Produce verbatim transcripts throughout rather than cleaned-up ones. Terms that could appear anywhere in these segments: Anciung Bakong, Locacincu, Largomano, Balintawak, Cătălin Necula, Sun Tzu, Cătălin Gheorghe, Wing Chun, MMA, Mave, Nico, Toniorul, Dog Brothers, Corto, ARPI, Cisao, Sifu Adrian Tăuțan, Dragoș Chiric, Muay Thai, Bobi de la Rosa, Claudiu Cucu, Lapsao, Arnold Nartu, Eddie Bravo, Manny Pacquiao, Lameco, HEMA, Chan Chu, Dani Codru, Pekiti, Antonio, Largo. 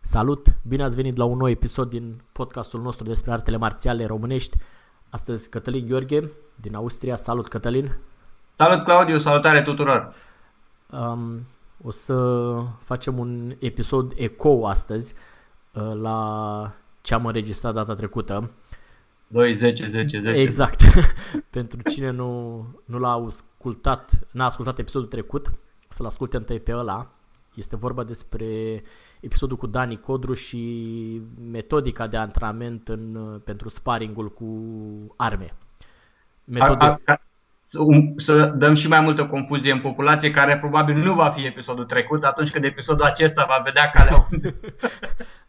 Salut! Bine ați venit la un nou episod din podcastul nostru despre artele marțiale românești. Astăzi Cătălin Gheorghe din Austria. Salut, Cătălin! Salut, Claudiu! Salutare tuturor! Um, o să facem un episod eco astăzi uh, la... ce am înregistrat data trecută. doi zece zece zece. Exact. Pentru cine nu, nu l-a ascultat, n-a ascultat episodul trecut, să-l asculte întâi pe ăla. Este vorba despre episodul cu Dani Codru și metodica de antrenament în, pentru sparingul cu arme. Metode... A, a, să dăm și mai multă confuzie în populație, care probabil nu va fi episodul trecut, atunci când episodul acesta va vedea calea.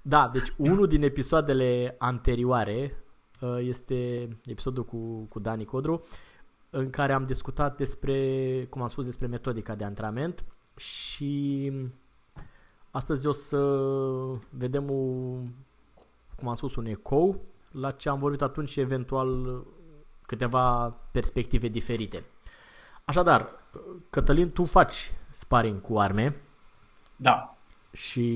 Da, deci unul din episoadele anterioare este episodul cu, cu Dani Codru, în care am discutat despre, cum am spus, despre metodica de antrenament și astăzi o să vedem, o, cum am spus, un ecou la ce am vorbit atunci și eventual câteva perspective diferite. Așadar, Cătălin, tu faci sparring cu arme. Da. Și...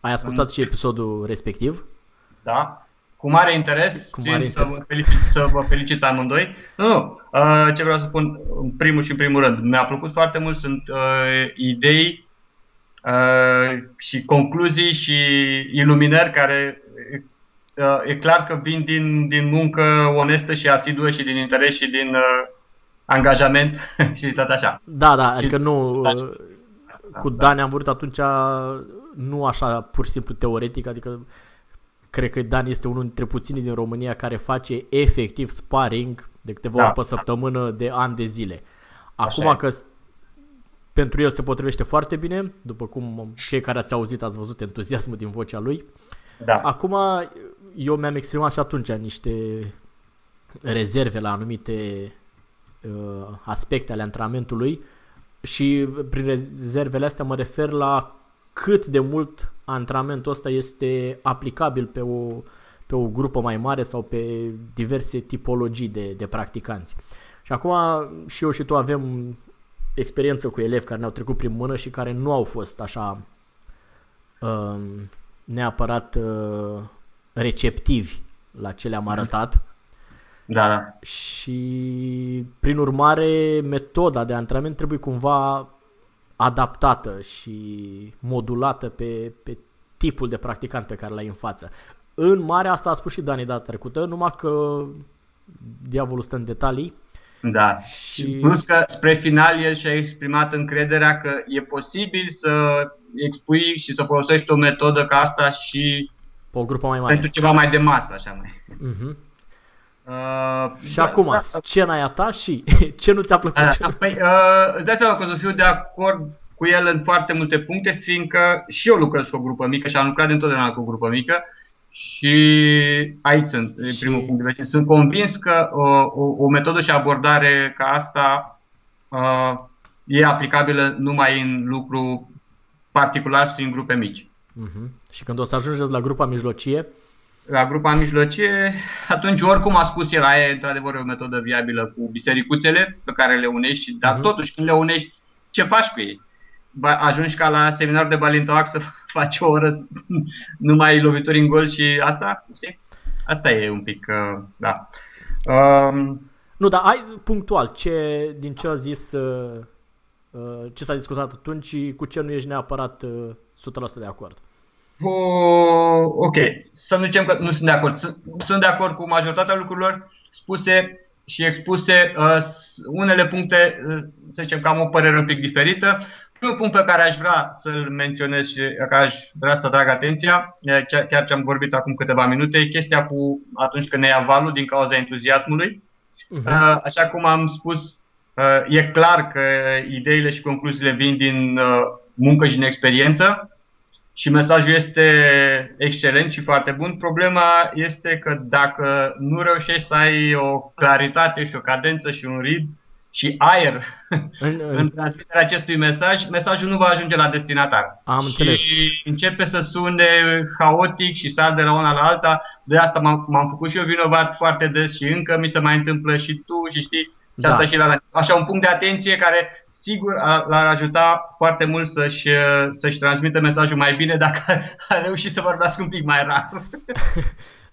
ai ascultat și episodul respectiv? Da, cu mare interes, cu mare interes. Să, vă felicit, să vă felicit amândoi. Nu, nu, ce vreau să spun în primul și în primul rând, mi-a plăcut foarte mult, sunt uh, idei uh, și concluzii și iluminări care uh, e clar că vin din, din muncă onestă și asiduă și din interes și din uh, angajament și tot așa. Da, da, și adică nu... Da. Cu Dani am vorbit atunci nu așa pur și simplu teoretic, adică cred că Dani este unul dintre puținii din România care face efectiv sparring de câteva ori pe săptămână de ani de zile. Acum că pentru el se potrivește foarte bine, după cum cei care ați auzit ați văzut entuziasmul din vocea lui. Da. Acum eu mi-am exprimat și atunci niște rezerve la anumite uh, aspecte ale antrenamentului. Și prin rezervele astea mă refer la cât de mult antrenamentul ăsta este aplicabil pe o, pe o grupă mai mare sau pe diverse tipologii de, de practicanți. Și acum și eu și tu avem experiență cu elevi care ne-au trecut prin mână și care nu au fost așa neapărat receptivi la ce le-am arătat. Da, da. Și prin urmare metoda de antrenament trebuie cumva adaptată și modulată pe, pe tipul de practicant pe care l-ai în față. În mare, asta a spus și Dani data trecută, numai că diavolul stă în detalii. Da. Și plus că spre final el și-a exprimat încrederea că e posibil să expui și să folosești o metodă ca asta și pe o grupă mai mare. Pentru ceva mai de masă, așa mai. Mhm. Uh, și da, acum, da, scena aia ta și ce nu ți-a plăcut? Uh, păi, uh, îți dai seama că o să fiu de acord cu el în foarte multe puncte, fiindcă și eu lucrez cu o grupă mică și am lucrat întotdeauna cu o grupă mică și aici sunt, și... primul punct de vedere. Sunt convins că uh, o, o metodă și abordare ca asta uh, e aplicabilă numai în lucru particular și în grupe mici. Uh-huh. Și când o să ajungeți la grupa mijlocie, la grupa mijlocie, atunci oricum a spus el, aia e într-adevăr o metodă viabilă cu bisericuțele pe care le unești, dar uh-huh. totuși când le unești, ce faci cu ei? Ajungi ca la seminar de Balintawak să faci o oră numai lovituri în gol și asta? Știi? Asta e un pic, uh, da. Um, nu, dar ai punctual, ce, din ce a zis uh, ce s-a discutat atunci și cu ce nu ești neapărat o sută la sută de acord? Oh, ok, să nu zicem că nu sunt de acord. Sunt de acord cu majoritatea lucrurilor spuse și expuse. Unele puncte, să zicem că am o părere un pic diferită. Primul punct pe care aș vrea să-l menționez și care aș vrea să atrag atenția, chiar ce am vorbit acum câteva minute, e chestia cu atunci când ne ia valul din cauza entuziasmului. Uh-huh. Așa cum am spus, e clar că ideile și concluziile vin din muncă și din experiență. Și mesajul este excelent și foarte bun. Problema este că dacă nu reușești să ai o claritate și o cadență și un rid și aer în, în transmiterea acestui mesaj, mesajul nu va ajunge la destinatar. Am și înțeles. Începe să sune haotic și sar de la una la alta. De asta m-am, m-am făcut și eu vinovat foarte des și încă mi se mai întâmplă și tu și știi. Și da. Asta și la așa un punct de atenție care sigur l-ar ajuta foarte mult să-și, să-și transmită mesajul mai bine dacă a reușit să vorbească un pic mai rar.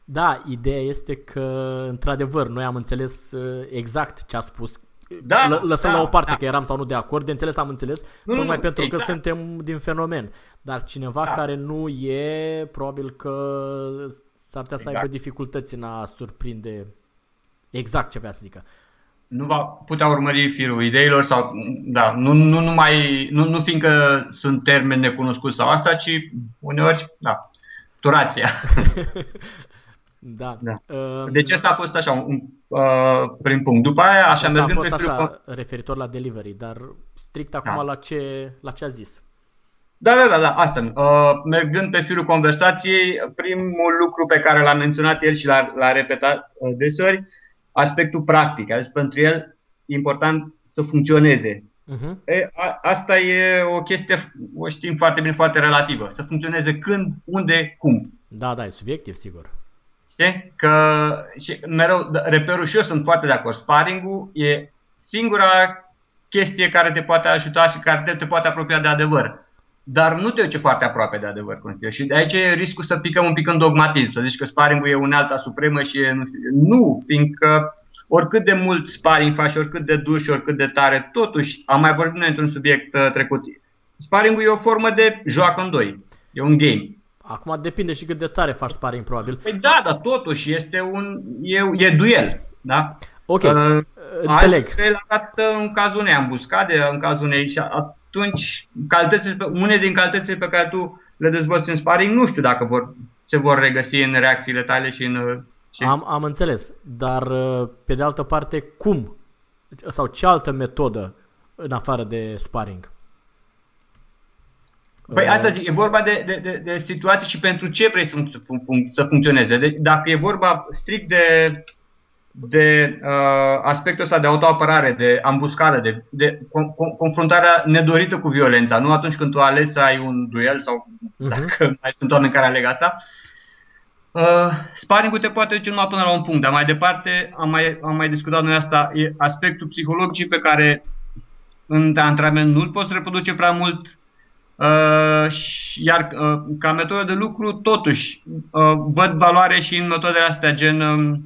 Da, ideea este că într-adevăr noi am înțeles exact ce a spus. Da, lăsăm da, la o parte da. Că eram sau nu de acord, de înțeles am înțeles, nu, tocmai nu, pentru exact. Că suntem din fenomen. Dar cineva da. Care nu e, probabil că s-ar putea exact. Să aibă dificultăți în a surprinde exact ce vrea să zică. Nu va putea urmări firul ideilor sau da, nu nu numai nu nu fiindcă sunt termeni necunoscuți sau asta, ci uneori, da, turația. Da. Da. Deci asta a fost așa un, un uh, prim punct. După aia așa asta mergând a fost așa, firul... referitor la delivery, dar strict acum da. la ce la ce a zis. Da, da, da, da asta. Uh, mergând pe firul conversației, primul lucru pe care l-a menționat el și l-a, l-a repetat uh, deseori, aspectul practic, adică pentru el e important să funcționeze. Uh-huh. E, a, asta e o chestie, o știm foarte bine, foarte relativă. Să funcționeze când, unde, cum. Da, da, e subiectiv, sigur. Știi? Că și mereu, reperul și eu sunt foarte de acord. Sparring-ul e singura chestie care te poate ajuta și care te, te poate apropia de adevăr. Dar nu te duce foarte aproape de adevăr, consider. Și de aici e riscul să picăm un pic în dogmatism, să zici că sparring-ul e unealta supremă și e... Nu, fiindcă oricât de mult sparring faci, oricât de dur și oricât de tare, totuși, am mai vorbit noi într-un subiect trecut, sparring-ul e o formă de joacă în doi, e un game. Acum depinde și cât de tare faci sparring, probabil. Păi da, dar totuși este un... e, e duel, da? Ok, uh, înțeleg. Altfel arată în cazul unei ambuscade, în cazul unei... Atunci, unele din calitățile pe care tu le dezvolți în sparring, nu știu dacă vor, se vor regăsi în reacțiile tale și în... Și... Am, am înțeles, dar pe de altă parte, cum? Sau ce altă metodă în afară de sparring? Păi asta zic, e vorba de, de, de, de situații și pentru ce vrei să, func- să funcționeze. Deci, dacă e vorba strict de... de uh, aspectul ăsta de autoapărare, de ambuscadă, de, de con- confruntarea nedorită cu violența, nu atunci când tu alegi să ai un duel sau uh-huh. dacă mai sunt oameni care aleg asta. Uh, sparring-ul te poate duce numai până la un punct, dar mai departe am mai, am mai discutat noi asta, e aspectul psihologic pe care în antrenament nu-l poți reproduce prea mult. Uh, și, iar uh, ca metodă de lucru, totuși, uh, văd valoare și în metodele astea gen... Uh,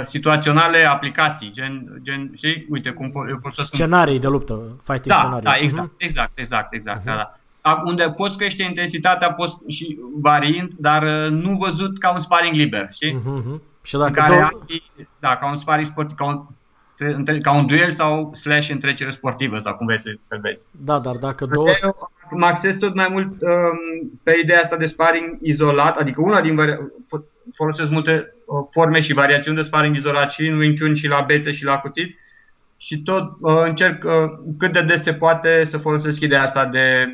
situaționale, aplicații, gen, gen știi? Uite cum folosesc... Scenarii de luptă, fighting da, scenarii. Da, exact, uh-huh. exact, exact, exact, uh-huh. da, da. Unde poți crește intensitatea, poți și variind, dar nu văzut ca un sparring liber, știi? Uh-huh. Și dacă care două... ai, da, ca un sparring sportiv, ca un, ca un duel sau slash întrecere sportivă, sau cum vrei să, să-l vezi. Da, dar dacă două... Eu mă acces tot mai mult um, pe ideea asta de sparring izolat, adică una din... folosesc multe forme și variațiuni de sparring izolat și în Wing Chun și la bețe și la cuțit și tot uh, încerc uh, cât de des se poate să folosesc ideea asta de,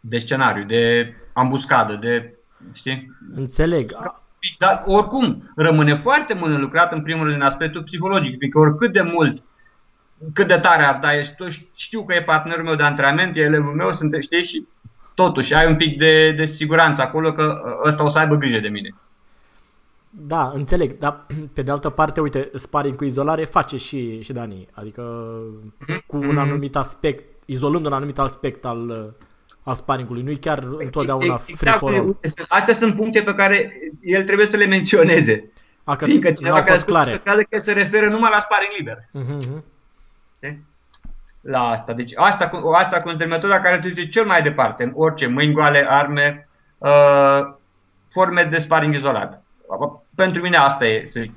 de scenariu, de ambuscadă, de, știi? Înțeleg. Dar oricum rămâne foarte mult lucrat în primul rând în aspectul psihologic, pentru că oricât de mult, cât de tare ar da, știu că e partenerul meu de antrenament, e elevul meu, sunt, știi, și totuși ai un pic de, de siguranță acolo că ăsta o să aibă grijă de mine. Da, înțeleg, dar pe de altă parte, uite, sparring cu izolare face și, și Dani, adică cu un anumit aspect, izolând un anumit aspect al, al sparring-ului, nu-i chiar întotdeauna exact, free for all. Astea sunt puncte pe care el trebuie să le menționeze, a, că fiindcă cineva care să creadă că se referă numai la sparring liber. Uh-huh. la asta. Deci asta, asta consider metoda care te duce cel mai departe în orice, mâini goale, arme, uh, forme de sparing izolat. Pentru mine asta e, să zic,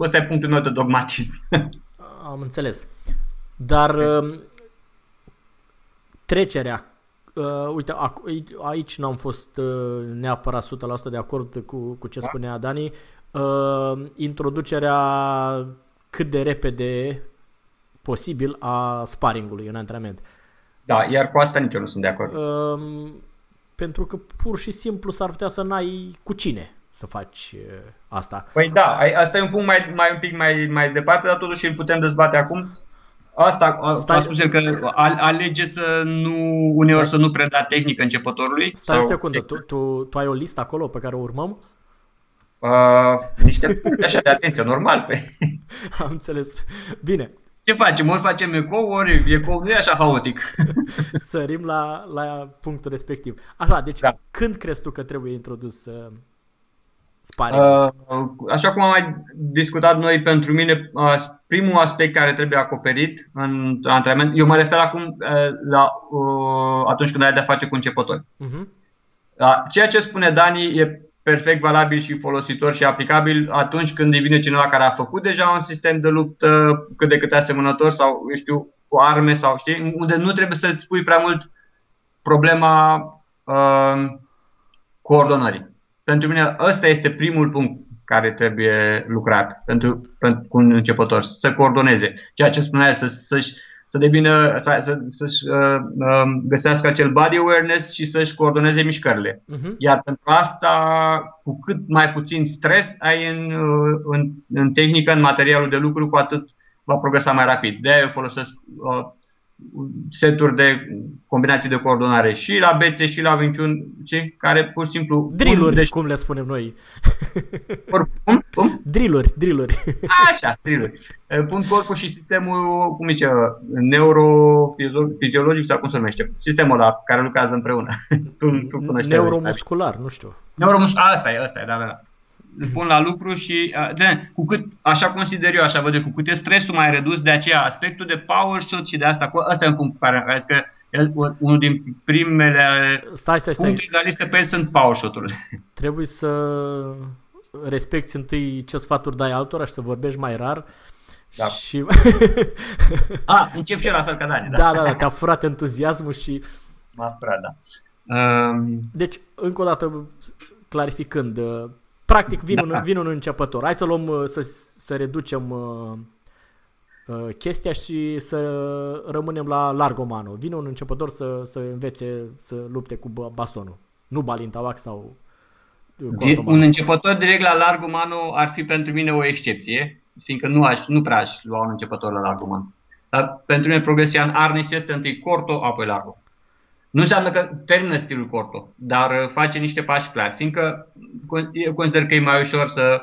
ăsta e punctul meu de dogmatism. Am înțeles. Dar uh, trecerea, uh, uite, aici n-am fost uh, neapărat o sută la sută de acord cu, cu ce spunea Dani, uh, introducerea cât de repede posibil a sparringului în antrenament. Da, iar cu asta nici eu nu sunt de acord. Uh, pentru că pur și simplu s-ar putea să n-ai cu cine să faci asta. Păi da, asta e un punct mai, mai un pic mai, mai departe, dar totuși îl putem dezbate acum. Asta a spus el, că alege să nu, uneori să nu preda tehnică începătorului. Stai sau... o secundă, tu, tu, tu ai o listă acolo pe care o urmăm? Uh, niște puncte așa de atenție, normal. Pe. Am înțeles. Bine. Ce facem? Ori facem ecou, ori ecou nu e așa haotic. Sărim la, la punctul respectiv. Așa, deci da. Când crezi tu că trebuie introdus... Uh... Uh, așa cum am mai discutat noi, pentru mine uh, primul aspect care trebuie acoperit în antrenament, eu mă refer acum uh, la uh, atunci când ai de-a face cu începători. Uh-huh. Uh, ceea ce spune Dani e perfect valabil și folositor și aplicabil atunci când devine cineva care a făcut deja un sistem de luptă cât de cât asemănător sau, eu știu, cu arme sau, știi, unde nu trebuie să-ți pui prea mult problema uh, coordonării. Pentru mine ăsta este primul punct care trebuie lucrat pentru, pentru un începător, să coordoneze. Ceea ce spunea, să, să-și, să devină, să, să, să-și uh, găsească acel body awareness și să-și coordoneze mișcările. Uh-huh. Iar pentru asta, cu cât mai puțin stres ai în, în, în tehnică, în materialul de lucru, cu atât va progresa mai rapid. De-aia eu folosesc uh, seturi de combinații de coordonare și la bețe și la Wing Chun, care pur și simplu... Drilluri, deci... cum le spunem noi. Oricum, cum? Drilluri, drilluri. Așa, drilluri. Pun corpul și sistemul, cum zice, neurofiziologic sau cum se numește, sistemul ăla care lucrează împreună. tu, tu cunoști neuromuscular, nu știu. Neuromuscular, asta e, asta e, da, da, da. Îl pun la lucru și de, cu cât, așa consider eu, așa văd eu, cu cât e stresul mai redus, de aceea aspectul de power shot și de asta, ăsta e un punct care îmi că el, unul din primele stai, stai, stai. puncte de la listă pe el sunt power shot-urile. Trebuie să respecti întâi ce sfaturi dai altora și să vorbești mai rar. Da. Și... A, încep și eu la fel ca Dani. Da, da, da, te-a furat entuziasmul și... M-a furat, da. Um... Deci, încă o dată, clarificând... Practic vin, da. un, vin un începător. Hai să luăm, să, să reducem uh, chestia și să rămânem la largomano. Vine un începător să, să învețe să lupte cu bastonul. Nu Balintawak sau Corto. Un începător direct la largomano ar fi pentru mine o excepție, fiindcă nu, aș, nu prea aș lua un începător la largomano. Dar pentru mine progresia în Arnis este întâi Corto, apoi Largo. Nu înseamnă că termină stilul Corto, dar face niște pași clari, fiindcă eu consider că e mai ușor să,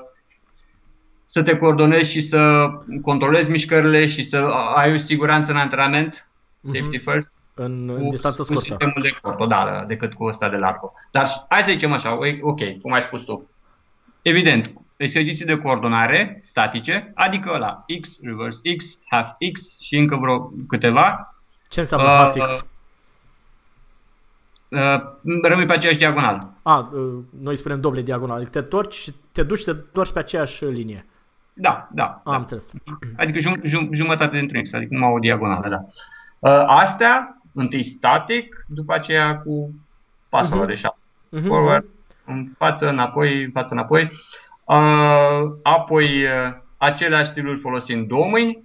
să te coordonezi și să controlezi mișcările și să ai o siguranță în antrenament, safety first, în, cu, în distanță scurtă. Cu sistemul de Corto, da, decât cu ăsta de Largo. Dar hai să zicem așa, ok, cum ai spus tu, evident, exerciții de coordonare statice, adică la X, reverse X, half X și încă vreo câteva. Ce înseamnă uh, half X? Uh, rămâi pe aceeași diagonală. A, uh, noi spunem doble diagonală. Adică te torci și te duci și te torci pe aceeași linie. Da, da. Am înțeles. Da. Adică jum, jum, jumătate dintr-un X, adică numai o diagonală, da. Uh, astea, întâi static, după aceea cu pasul uh-huh. de șapte. Uh-huh. Forward, în față, înapoi, în față, înapoi. Uh, apoi, uh, același stilul folosind două mâini.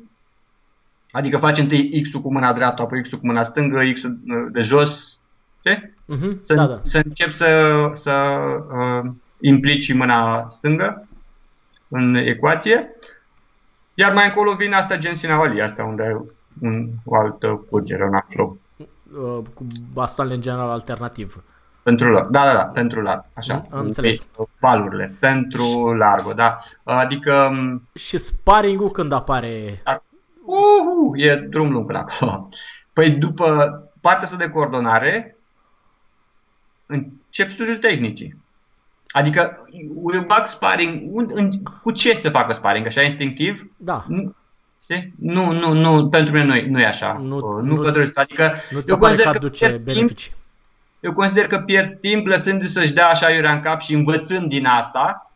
Adică faci întâi X-ul cu mâna dreaptă, apoi X-ul cu mâna stângă, X-ul de jos. Uh-huh. Să, da, da. să încep să, să uh, implici mâna stângă în ecuație. Iar mai încolo vine asta gen Sinaoli, asta unde ai un, o altă curgere, un aflow. Uh, cu bastoanele în general alternativ. Pentru larg, da, da, da, pentru larg, așa. Am înțeles. Valurile, pentru largul, da. Adică... Și sparingul când apare? Uhu, e drum lung până acolo. Păi după... Partea asta de coordonare, încep studiul tehnicii. Adică, eu bag sparring, un, în, cu ce se facă sparring? Așa, instinctiv? Da. Știi? Nu, nu, nu, pentru mine nu, nu e așa. Nu, nu că trebuie să, adică nu eu consider că duce beneficii. Eu consider că pierd timp lăsându-i să-și dea așa iurea în cap și învățând din asta,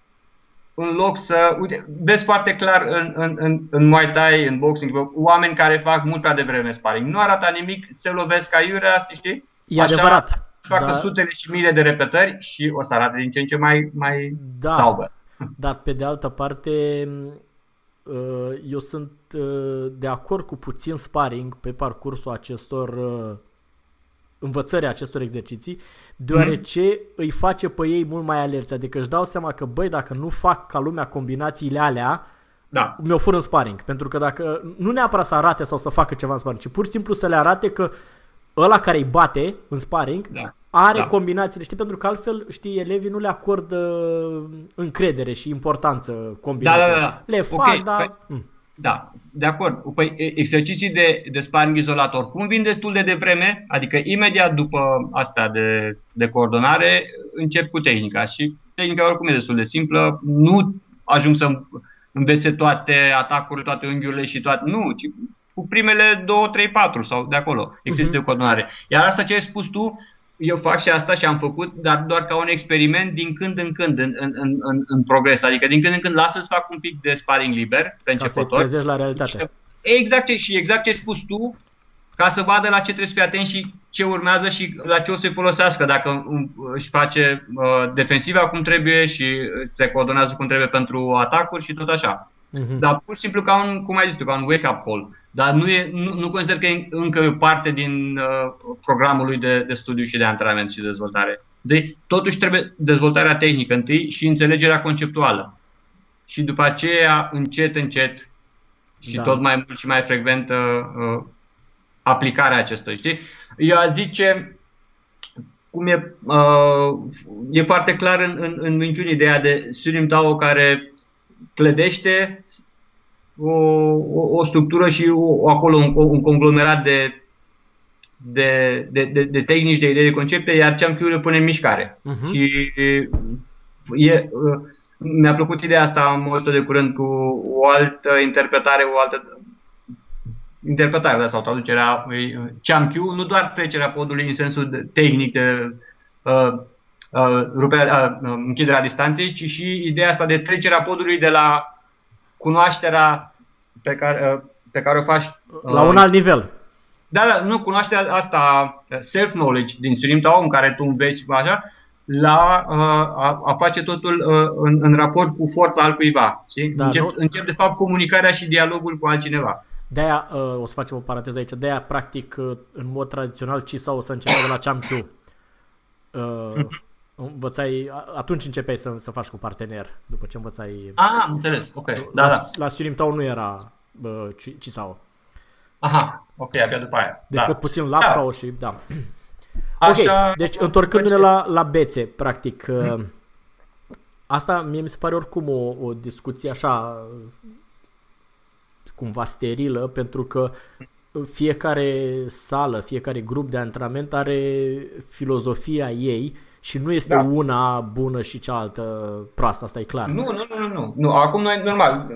în loc să... Uite, vezi foarte clar în, în, în, în Muay Thai, în boxing, oameni care fac mult prea devreme sparring. Nu arată nimic, se lovesc aiurea, știi? E așa, adevărat. Facă da. Sutele și mile de repetări și o să arate din ce în ce mai, mai da. Saubă. Dar pe de altă parte, eu sunt de acord cu puțin sparring pe parcursul acestor... învățării acestor exerciții, deoarece mm. îi face pe ei mult mai alerți. Adică își dau seama că, băi, dacă nu fac ca lumea combinațiile alea, da. Mi-o fură în sparring. Pentru că dacă nu neapărat să arate sau să facă ceva în sparring, ci pur și simplu să le arate că ăla care îi bate în sparring da. Are da. Combinațiile. Știi? Pentru că altfel, știi, elevii nu le acordă încredere și importanță combinațiile. Da, da, da. Le fac, okay, dar... Păi... Mm. Da, de acord. Păi, exerciții de, de sparring izolat oricum vin destul de devreme, adică imediat după asta de, de coordonare încep cu tehnica și tehnica oricum e destul de simplă, nu ajung să învețe toate atacurile, toate unghiurile și toate, nu, ci cu primele două, trei, patru sau de acolo, exerciții uh-huh. de coordonare. Iar asta ce ai spus tu, eu fac și asta și am făcut, dar doar ca un experiment din când în când, în, în, în, în progres. Adică din când în când las să-ți fac un pic de sparring liber pe începător. Ca să te trezești la realitate. Exact ce, și exact ce ai spus tu, ca să vadă la ce trebuie să fie atent și ce urmează și la ce o să-i folosească. Dacă își face uh, defensiva cum trebuie și se coordonează cum trebuie pentru atacuri și tot așa. Uh-huh. Dar pur și simplu ca un, cum ai zis tu, ca un wake-up call. Dar nu, e, nu, nu consider că e încă parte din uh, programul lui de, de studiu și de antrenament și de dezvoltare. Deci totuși trebuie dezvoltarea tehnică întâi și înțelegerea conceptuală. Și după aceea încet, încet și da. Tot mai mult și mai frecvent uh, aplicarea acestor, știi? Eu aș zice, cum e, uh, e foarte clar în, în, în minciuni ideea de Sunim Tau care... clădește o, o, o structură și o, acolo un, un conglomerat de, de, de, de, de tehnici, de idei, de concepte, iar Chan Chu le pune în mișcare. Uh-huh. Și e, mi-a plăcut ideea asta, am văzut-o de curând cu o altă interpretare, o altă interpretare sau traducerea Chan Chu, nu doar trecerea podului în sensul de, tehnic de... Uh, Uh, ruperea, uh, închiderea distanței, ci și ideea asta de trecerea podului de la cunoașterea pe care, uh, pe care o faci... Uh, la un alt nivel. Da, nu, cunoașterea asta, self-knowledge din Sunim Tau, în care tu înveți așa, la uh, a, a face totul uh, în, în raport cu forța altcuiva. Da, încep, încep, de fapt, comunicarea și dialogul cu altcineva. De-aia, uh, o să facem o paranteză aici, de-aia, practic, uh, în mod tradițional, Cisau o să înceapă de la Chan Chu. Uh, Învățai, atunci începeai să, să faci cu partener, după ce învățai... Ah, înțeles, ok, da, la, da. La Sunim Tau nu era uh, Cisao. Aha, ok, abia după aia. Decât da. Puțin Lapsao da. Și, da. Așa... Ok, deci întorcându-ne la, la bețe, practic, uh, mm. asta mie mi se pare oricum o, o discuție așa, cumva sterilă, pentru că fiecare sală, fiecare grup de antrenament are filozofia ei. Și nu este da. Una bună și cealaltă proastă, asta e clar. Nu, nu, nu, nu. nu. Acum noi, normal,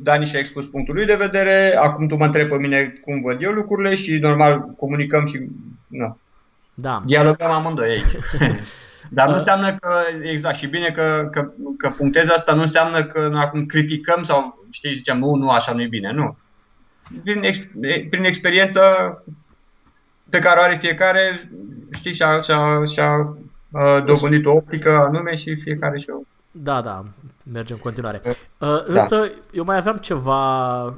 Dani și-a expus punctul lui de vedere, acum tu mă întrebi pe mine cum văd eu lucrurile și normal comunicăm și... Nu. Da. Dialogăm amândoi aici. Dar nu înseamnă că, exact, și bine că, că, că punctez asta, nu înseamnă că noi acum criticăm sau, știi, zicem, nu, nu, așa nu-i bine, nu. Prin, ex, prin experiență pe care o are fiecare, știi, și-a... și-a, și-a dobândit o optică anume și fiecare și eu. Da, da, mergem în continuare. Da. Însă eu mai aveam ceva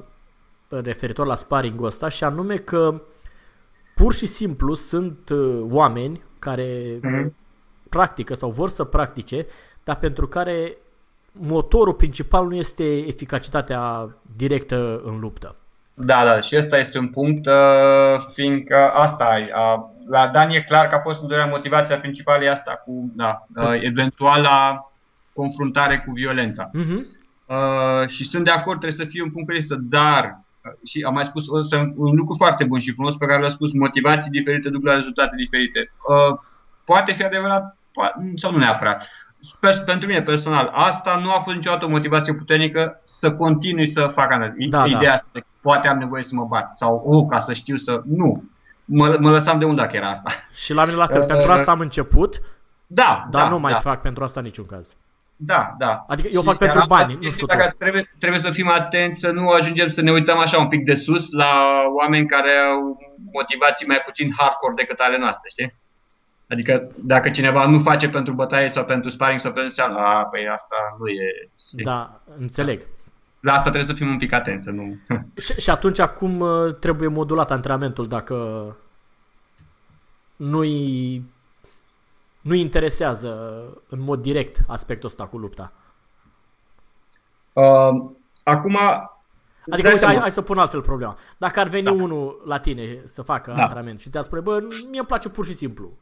referitor la sparring-ul ăsta și anume că pur și simplu sunt oameni care mm-hmm. practică sau vor să practice, dar pentru care motorul principal nu este eficacitatea directă în luptă. Da, da, și ăsta este un punct, fiindcă asta ai... A... La Dan e clar că a fost întotdeauna motivația principală e asta, cu da, uh, eventuala confruntare cu violența. Uh-huh. Uh, și sunt de acord, trebuie să fie un punct realistă, dar, și am mai spus un lucru foarte bun și frumos pe care l-a spus, motivații diferite duc la rezultate diferite. Uh, poate fi adevărat sau nu neapărat. Pers- pentru mine personal, asta nu a fost niciodată o motivație puternică să continui să fac analiză. Da, ideea da. Asta. poate am nevoie să mă bat sau o, oh, ca să știu să... Nu, mă, mă lăsam de unde dacă era asta. Și la mine la fel, pentru asta am început, da, dar da, nu mai da. fac pentru asta niciun caz. Da, da. Adică eu și fac pentru bani, nu știu dacă trebuie, trebuie să fim atenți să nu ajungem să ne uităm așa un pic de sus la oameni care au motivații mai puțin hardcore decât ale noastre, știi? Adică dacă cineva nu face pentru bătaie sau pentru sparring sau pentru înseamnă, a, păi asta nu e... Știi? Da, înțeleg. La asta trebuie să fim un pic atenți, să nu... Și, și atunci acum trebuie modulat antrenamentul dacă nu-i... Nu interesează în mod direct aspectul ăsta cu lupta. Uh, acum... Adică uite, hai, hai să pun altfel problema. Dacă ar veni da. unul la tine să facă da. antrenament și ți-ar spune, bă, mie îmi place pur și simplu.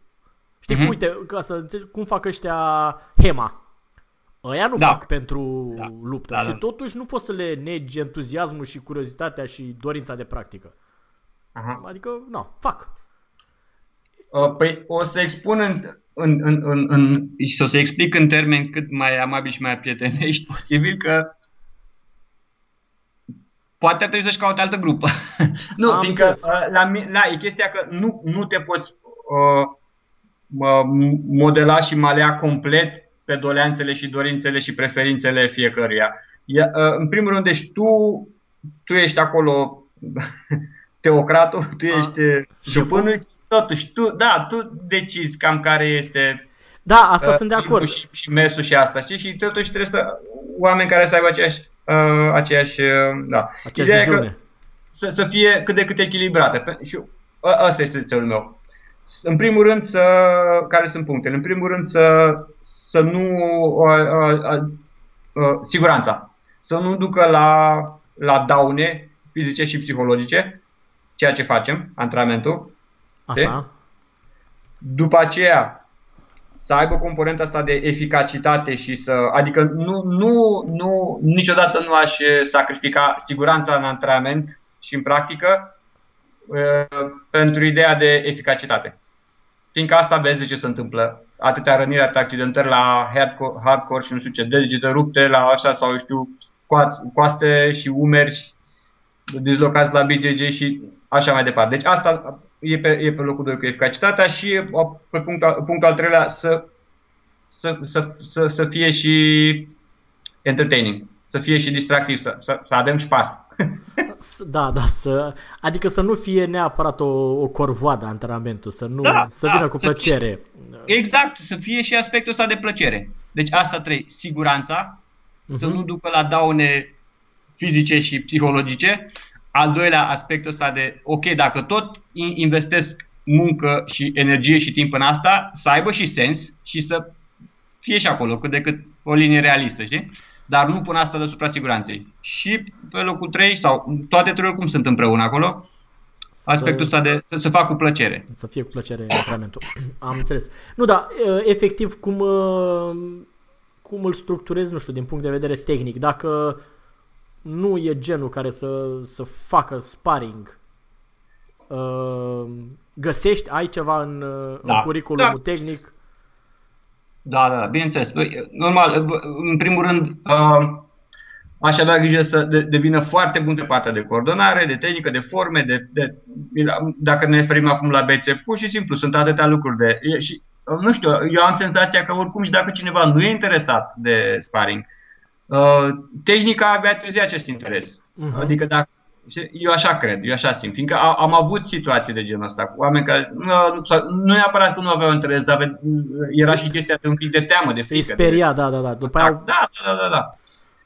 Știi, uh-huh. uite, ca să înțelegi cum fac ăștia HEMA. Ăia nu da. fac pentru da. luptă da, și da. totuși nu poți să le negi entuziasmul și curiozitatea și dorința de practică. Uh-huh. Adică, nu, fac. Uh, păi o să expun în... În, în, în, în, și o să explic în termeni cât mai amabili și mai prietenești posibil că poate ar trebui să-și caute altă grupă. Nu, am fiindcă la, la, e chestia că nu, nu te poți uh, modela și malea complet pe doleanțele și dorințele și preferințele fiecăruia. Ia, uh, în primul rând, deci tu, tu ești acolo teocratul, tu ești jupânul. Totuși, tu, da, tu decizi cam care este. Da, asta uh, sunt de acord. Și, și mersul și asta, știi? Și totuși trebuie să oameni care să aibă aceeași, uh, aceeași, uh, da. Ideea e că să, să fie cât de cât echilibrate. Și asta este țelul meu. În primul rând să care sunt punctele? În primul rând să să nu uh, uh, uh, siguranța. Să nu ducă la la daune fizice și psihologice, ceea ce facem, antrenamentul. Așa. După aceea să aibă componenta asta de eficacitate și să, adică nu, nu, nu, niciodată nu aș sacrifica siguranța în antrenament și în practică e, pentru ideea de eficacitate. Fiindcă asta vezi de ce se întâmplă. Atâtea răniri, atâtea accidentări la hardcore, hardcore și nu știu ce, degete de rupte la așa sau eu știu, coaste și umeri dislocați la B J J și așa mai departe. Deci asta e pe, e pe locul doi cu eficacitatea și pe punctul, punctul al treilea să, să, să, să, să fie și entertaining, să fie și distractiv, să, să, să avem și pas. Da, da, să, adică să nu fie neapărat o, o corvoadă antrenamentul, să, nu, da, să vină da, cu să plăcere. Fie, exact, să fie și aspectul ăsta de plăcere. Deci asta trei, siguranța, uh-huh. să nu ducă la daune fizice și psihologice. Al doilea aspect ăsta de, ok, dacă tot investesc muncă și energie și timp în asta, să aibă și sens și să fie și acolo, cât de cât o linie realistă, știi? Dar nu pun asta deasupra siguranței. Și pe locul trei, sau toate trei cum sunt împreună acolo, aspectul ăsta de să se facă cu plăcere. Să fie cu plăcere antrenamentul. Am înțeles. Nu, da, efectiv, cum, cum îl structurez, nu știu, din punct de vedere tehnic, dacă... Nu e genul care să, să facă sparring. Găsești, ai ceva în, da. în curriculumul da. tehnic? Da, da, bineînțeles. Normal, în primul rând, aș avea grijă să devină foarte bun pe partea de coordonare, de tehnică, de forme, de, de, dacă ne referim acum la B C, pur și simplu, sunt atâtea lucruri de... Și, nu știu, eu am senzația că oricum și dacă cineva nu e interesat de sparring, Uh, tehnica abia trezea acest interes. Uh-huh. Adică dacă, eu așa cred, eu așa simt, fiindcă a, am avut situații de genul ăsta cu oameni care uh, nu neapărat că nu aveau interes, dar era și chestia de un pic de teamă, de frică. Îi speria, de... da, da, da. După da, da, da, da.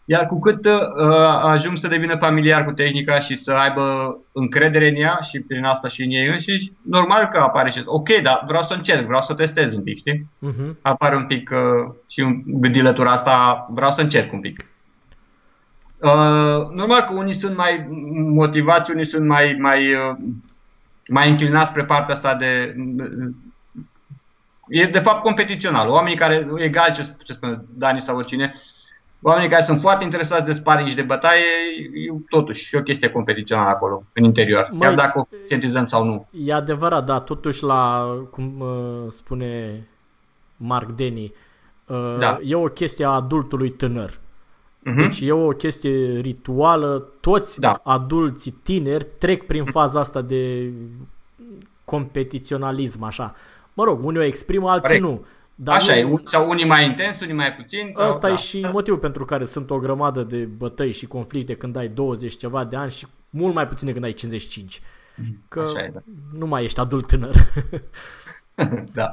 Iar cu cât uh, ajung să devină familiar cu tehnica și să aibă încredere în ea și prin asta și în ei înșiși, normal că apare și ok, dar vreau să încerc, vreau să testez un pic, știi? Uh-huh. Apare un pic uh, și gândilătura asta, vreau să încerc un pic. Uh, normal că unii sunt mai motivați, unii sunt mai, mai, uh, mai inclinați spre partea asta de... Uh, e de fapt competițional. Oamenii care, egal ce, ce spune Dani sau oricine, oamenii care sunt foarte interesați de sparring și de bătaie, totuși, e o chestie competițională acolo, în interior, Măi, chiar dacă o conștientizăm sau nu. E adevărat, dar totuși la, cum uh, spune Mark Denny, uh, da. e o chestie a adultului tânăr. Uh-huh. Deci e o chestie rituală, toți da. adulții tineri trec prin faza asta de competiționalism, așa. Mă rog, unii o exprimă, alții Corect. nu. Dar așa nu... e, sau unii mai intens, unii mai puțin. Sau... Asta da. e și motivul pentru care sunt o grămadă de bătăi și conflicte când ai douăzeci ceva de ani și mult mai puține când ai cincizeci și cinci. Că așa e, da. nu mai ești adult tânăr. Da.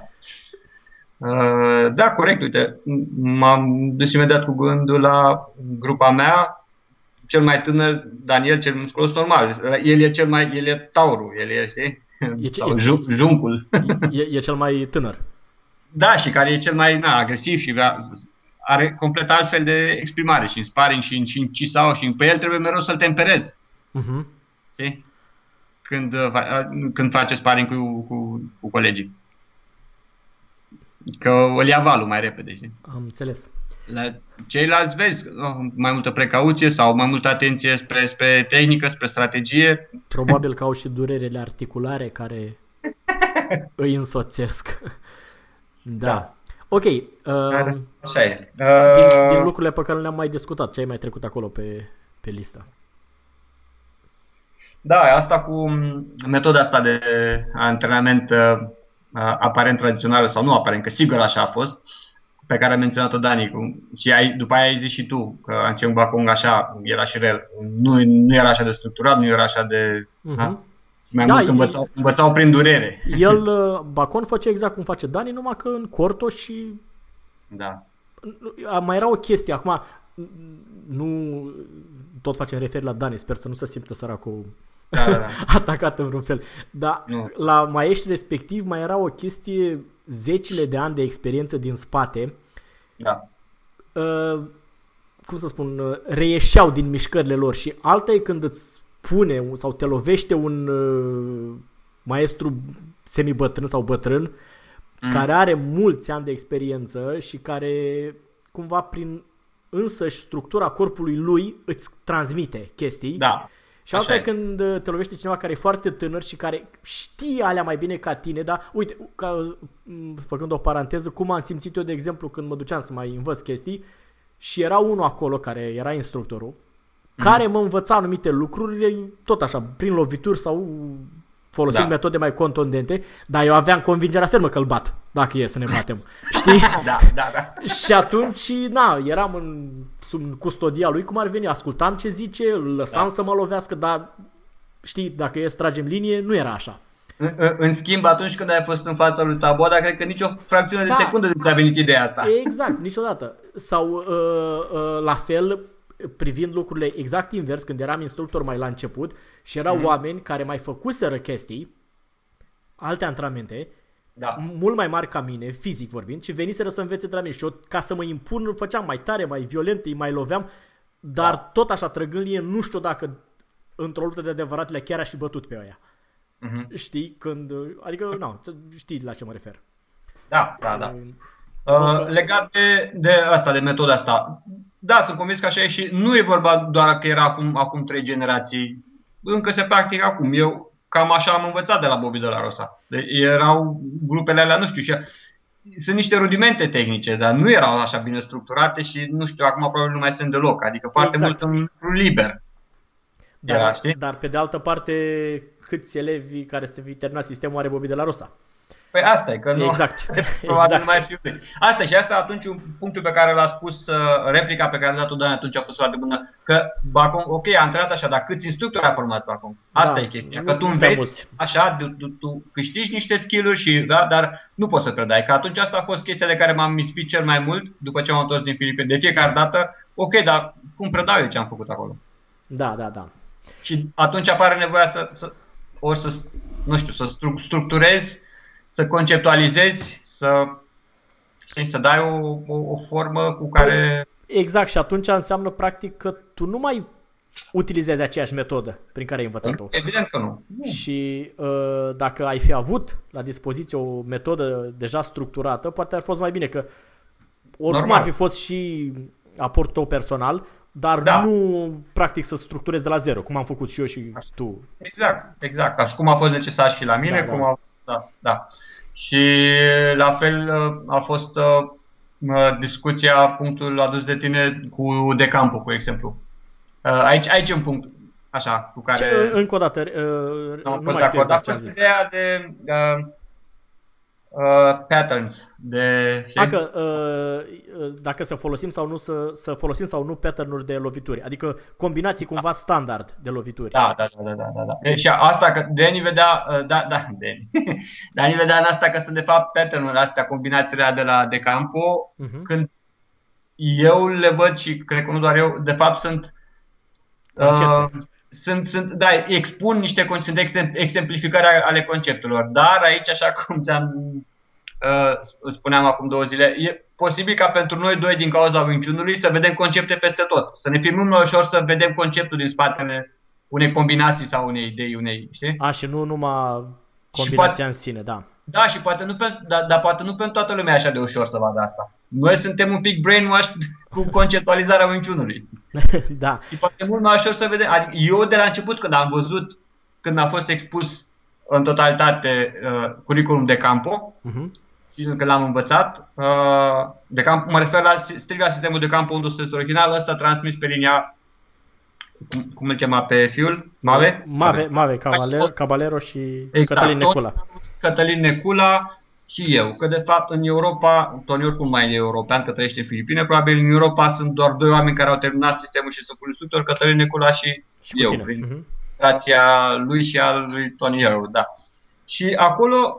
Da, corect, uite, m-am dus imediat cu gândul la grupa mea, cel mai tânăr, Daniel, cel musculos, normal, el e cel mai, el e taurul, el e, știi, e ce, sau e, juncul. E, e cel mai tânăr. Da, și care e cel mai na, agresiv și are complet altfel de exprimare și în sparring și în cinci sau și în, pe el trebuie mereu să-l temperezi, uh-huh. știi, când, când face sparring cu, cu, cu colegii. Că îl ia valul mai repede, știi? Am înțeles. La ceilalți vezi mai multă precauție sau mai multă atenție spre, spre tehnică, spre strategie. Probabil că au și durerele articulare care îi însoțesc. Da. da. Ok. Uh, Așa e. Uh, din, din lucrurile pe care le-am mai discutat, ce ai mai trecut acolo pe, pe lista? Da, asta cu metoda asta de antrenament uh, aparent tradițională sau nu aparent, că sigur așa a fost, pe care a menționat-o Dani. Și ai, după aia ai zis și tu că Anciung Bakong așa era și el. Nu, nu era așa de structurat, nu era așa de... Uh-huh. Mai da, mult învățau, el, învățau prin durere. El, Bakong, face exact cum face Dani, numai că în Corto și... Da. Mai era o chestie. Acum, nu tot facem referire la Dani, sper să nu se simtă săracul. Da, da, da. Atacat în vreun fel. Dar nu. La maestri respectiv mai era o chestie, zecile de ani de experiență din spate, da. uh, cum să spun, reieșeau din mișcările lor. Și alta e când îți pune sau te lovește un uh, maestru semibătrân sau bătrân, mm. care are mulți ani de experiență și care cumva prin însăși structura corpului lui îți transmite chestii. Da. Și alta e când te lovește cineva care e foarte tânăr și care știe alea mai bine ca tine, dar uite, ca, făcând o paranteză, cum am simțit eu, de exemplu, când mă duceam să mai învăț chestii și era unul acolo care era instructorul, mm-hmm. care mă învăța anumite lucruri, tot așa, prin lovituri sau folosind da. metode mai contundente, dar eu aveam convingerea fermă că îl bat, dacă e să ne batem, știi? Da, da, da. Și atunci, na, eram în sub custodia lui, cum ar veni, ascultam ce zice, îl lăsam da. să mă lovească, dar, știi, dacă e să tragem linie, nu era așa. În, în schimb, atunci când ai fost în fața lui Taboada, cred că nicio fracțiune da. de secundă nu ți-a venit ideea asta. Exact, niciodată. Sau, uh, uh, la fel, privind lucrurile exact invers, când eram instructor mai la început și erau mm-hmm. oameni care mai făcuseră chestii, alte antrenamente, da. mult mai mari ca mine, fizic vorbind, și veniseră să învețe de la mine. Și eu, ca să mă impun, îl făceam mai tare, mai violent, îi mai loveam, dar da. tot așa trăgând linie, nu știu dacă într-o luptă de adevărat le chiar aș fi bătut pe aia. Mm-hmm. Știi? Când, adică, nu, știi la ce mă refer. Da, da, da. Uh, legat de, de asta, de metoda asta, da, sunt convins că așa e și nu e vorba doar că era acum, acum trei generații, încă se practică acum. Eu cam așa am învățat de la Bobi de la Rosa. Deci erau grupele alea, nu știu, și sunt niște rudimente tehnice, dar nu erau așa bine structurate și nu știu, acum probabil nu mai sunt deloc, adică foarte exact. mult în lucru liber. Dar, era, știi? Dar pe de altă parte, câți elevi care se termină sistemul are Bobi de la Rosa? Păi asta e, că nu, exact. Probabil exact. mai fi uite. Asta și asta atunci punctul pe care l-a spus, replica pe care l-a dat-o Dani atunci a fost foarte bună, că Balcom, ok, a întrebat așa, dar câți instructori a format Balcom? Asta da, e chestia, că tu înveți, așa, tu, tu, tu câștigi niște skill-uri și, da, dar nu poți să predai, că atunci asta a fost chestia de care m-am ispit cel mai mult după ce m-am întors din Filipine, de fiecare dată, ok, dar cum predau eu ce am făcut acolo? Da, da, da. Și atunci apare nevoia să, să ori să, nu știu, să stru- structurezi, să conceptualizezi, să, să dai o, o, o formă cu care... Exact, și atunci înseamnă practic că tu nu mai utilizezi aceeași metodă prin care ai învățat-o. Evident că nu. Și dacă ai fi avut la dispoziție o metodă deja structurată, poate ar fi fost mai bine, că oricum normal. Ar fi fost și aportul tău personal, dar da. nu practic să structurezi de la zero, cum am făcut și eu și așa. tu. Exact, exact. Așa cum a fost necesar și la mine, da, cum da. a... Da, da. Și la fel a fost discuția, punctul adus de tine cu De Campo, cu exemplu. Aici, aici un punct, așa, cu care... Ce, încă o dată, uh, nu mai știu exact ce am zis. Ideea de uh, uh, patterns, de... Dacă, uh, dacă să folosim sau nu, să, să folosim sau nu pattern-uri de lovituri, adică combinații cumva standard de lovituri. Da, da, da, da, da, da. Și asta, că Dani vedea, da, da, Dani. Dani vedea în asta că sunt de fapt pattern-uri astea, combinațiile de la De Campo, uh-huh. Când eu le văd și cred că nu doar eu, de fapt sunt... Uh, sunt, sunt, da, expun niște concepte, exemplificări ale conceptelor, dar aici, așa cum ți-am uh, spuneam acum două zile, e posibil ca pentru noi doi, din cauza Wing Chun-ului, să vedem concepte peste tot, să ne fie mult mai ușor să vedem conceptul din spatele unei combinații sau unei idei, unei, știi? A, și nu numai combinația poate, în sine, da. Da, și poate nu pentru, da, dar poate nu pentru toată lumea e așa de ușor să vadă asta. Noi suntem un pic brainwashed cu conceptualizarea Wing Chun-ului. Da. Și poate mult mai ușor să vedem. Adică eu de la început, când am văzut, când a fost expus în totalitate uh, curriculum De Campo, uh-huh. Și când l-am învățat, uh, De Campo, mă refer la strict la sistemul De Campo, unde este original, ăsta transmis pe linia, cum, cum îl chema pe fiul? Mave? Mave, Mave Cavaler, Cavalero și exact, Cătălin Necula. Cătălin Necula. Și eu, că de fapt în Europa, Toniorul cum mai e european, că trăiește în Filipine, probabil în Europa sunt doar doi oameni care au terminat sistemul și sunt instructori, Cătălin Necula și, și eu, tine. Prin uh-huh. Grația lui și a lui Toniorul, da. Și acolo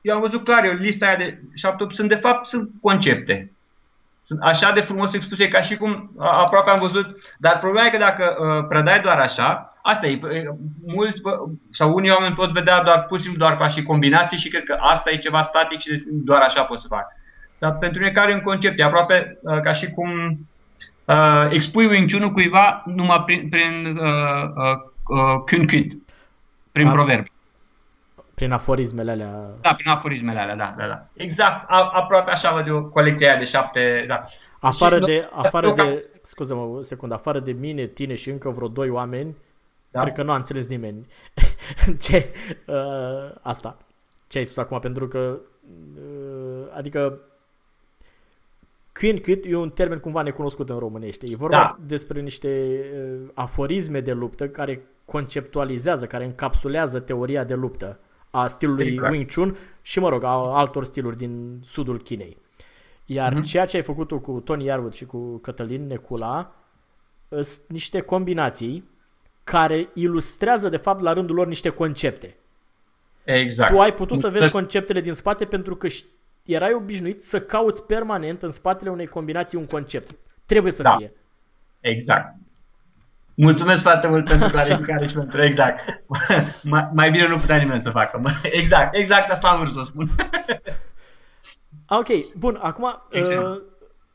eu am văzut clar, eu, lista aia de șapte opt sunt de fapt sunt concepte. Sunt așa de frumos expuse, ca și cum aproape am văzut, dar problema e că dacă uh, predai doar așa, asta e, mulți sau unii oameni pot vedea doar pur și simplu doar ca și combinații și cred că asta e ceva static și doar așa pot să fac. Dar pentru mine care e un concept, e aproape uh, ca și cum uh, expui Wing Chun-ul cuiva numai prin, prin uh, uh, cânt-cânt, prin Am. proverb. Prin aforismele alea. Da, prin aforismele alea, da, da, da. Exact, a, aproape așa văd eu colecția aia de șapte, da. Afară și de, nu, afară de, de scuză-mă o secundă, afară de mine, tine și încă vreo doi oameni, da? Cred că nu a înțeles nimeni ce, uh, asta, ce ai spus acum, pentru că, uh, adică, cânt-cât e un termen cumva necunoscut în românește. E vorba da. despre niște uh, aforisme de luptă care conceptualizează, care încapsulează teoria de luptă a stilului exact. Wing Chun și, mă rog, a altor stiluri din sudul Chinei. Iar mm-hmm. ceea ce ai făcut tu cu Tony Yarwood și cu Cătălin Necula sunt niște combinații care ilustrează, de fapt, la rândul lor niște concepte. Exact. Tu ai putut să vezi conceptele din spate pentru că erai obișnuit să cauți permanent în spatele unei combinații un concept. Trebuie să da. fie. Exact. Mulțumesc foarte mult pentru clarificare și pentru exact. Mai, mai bine nu putea nimeni să facă. Exact, exact asta am vrut să spun. Ok, bun, acum uh,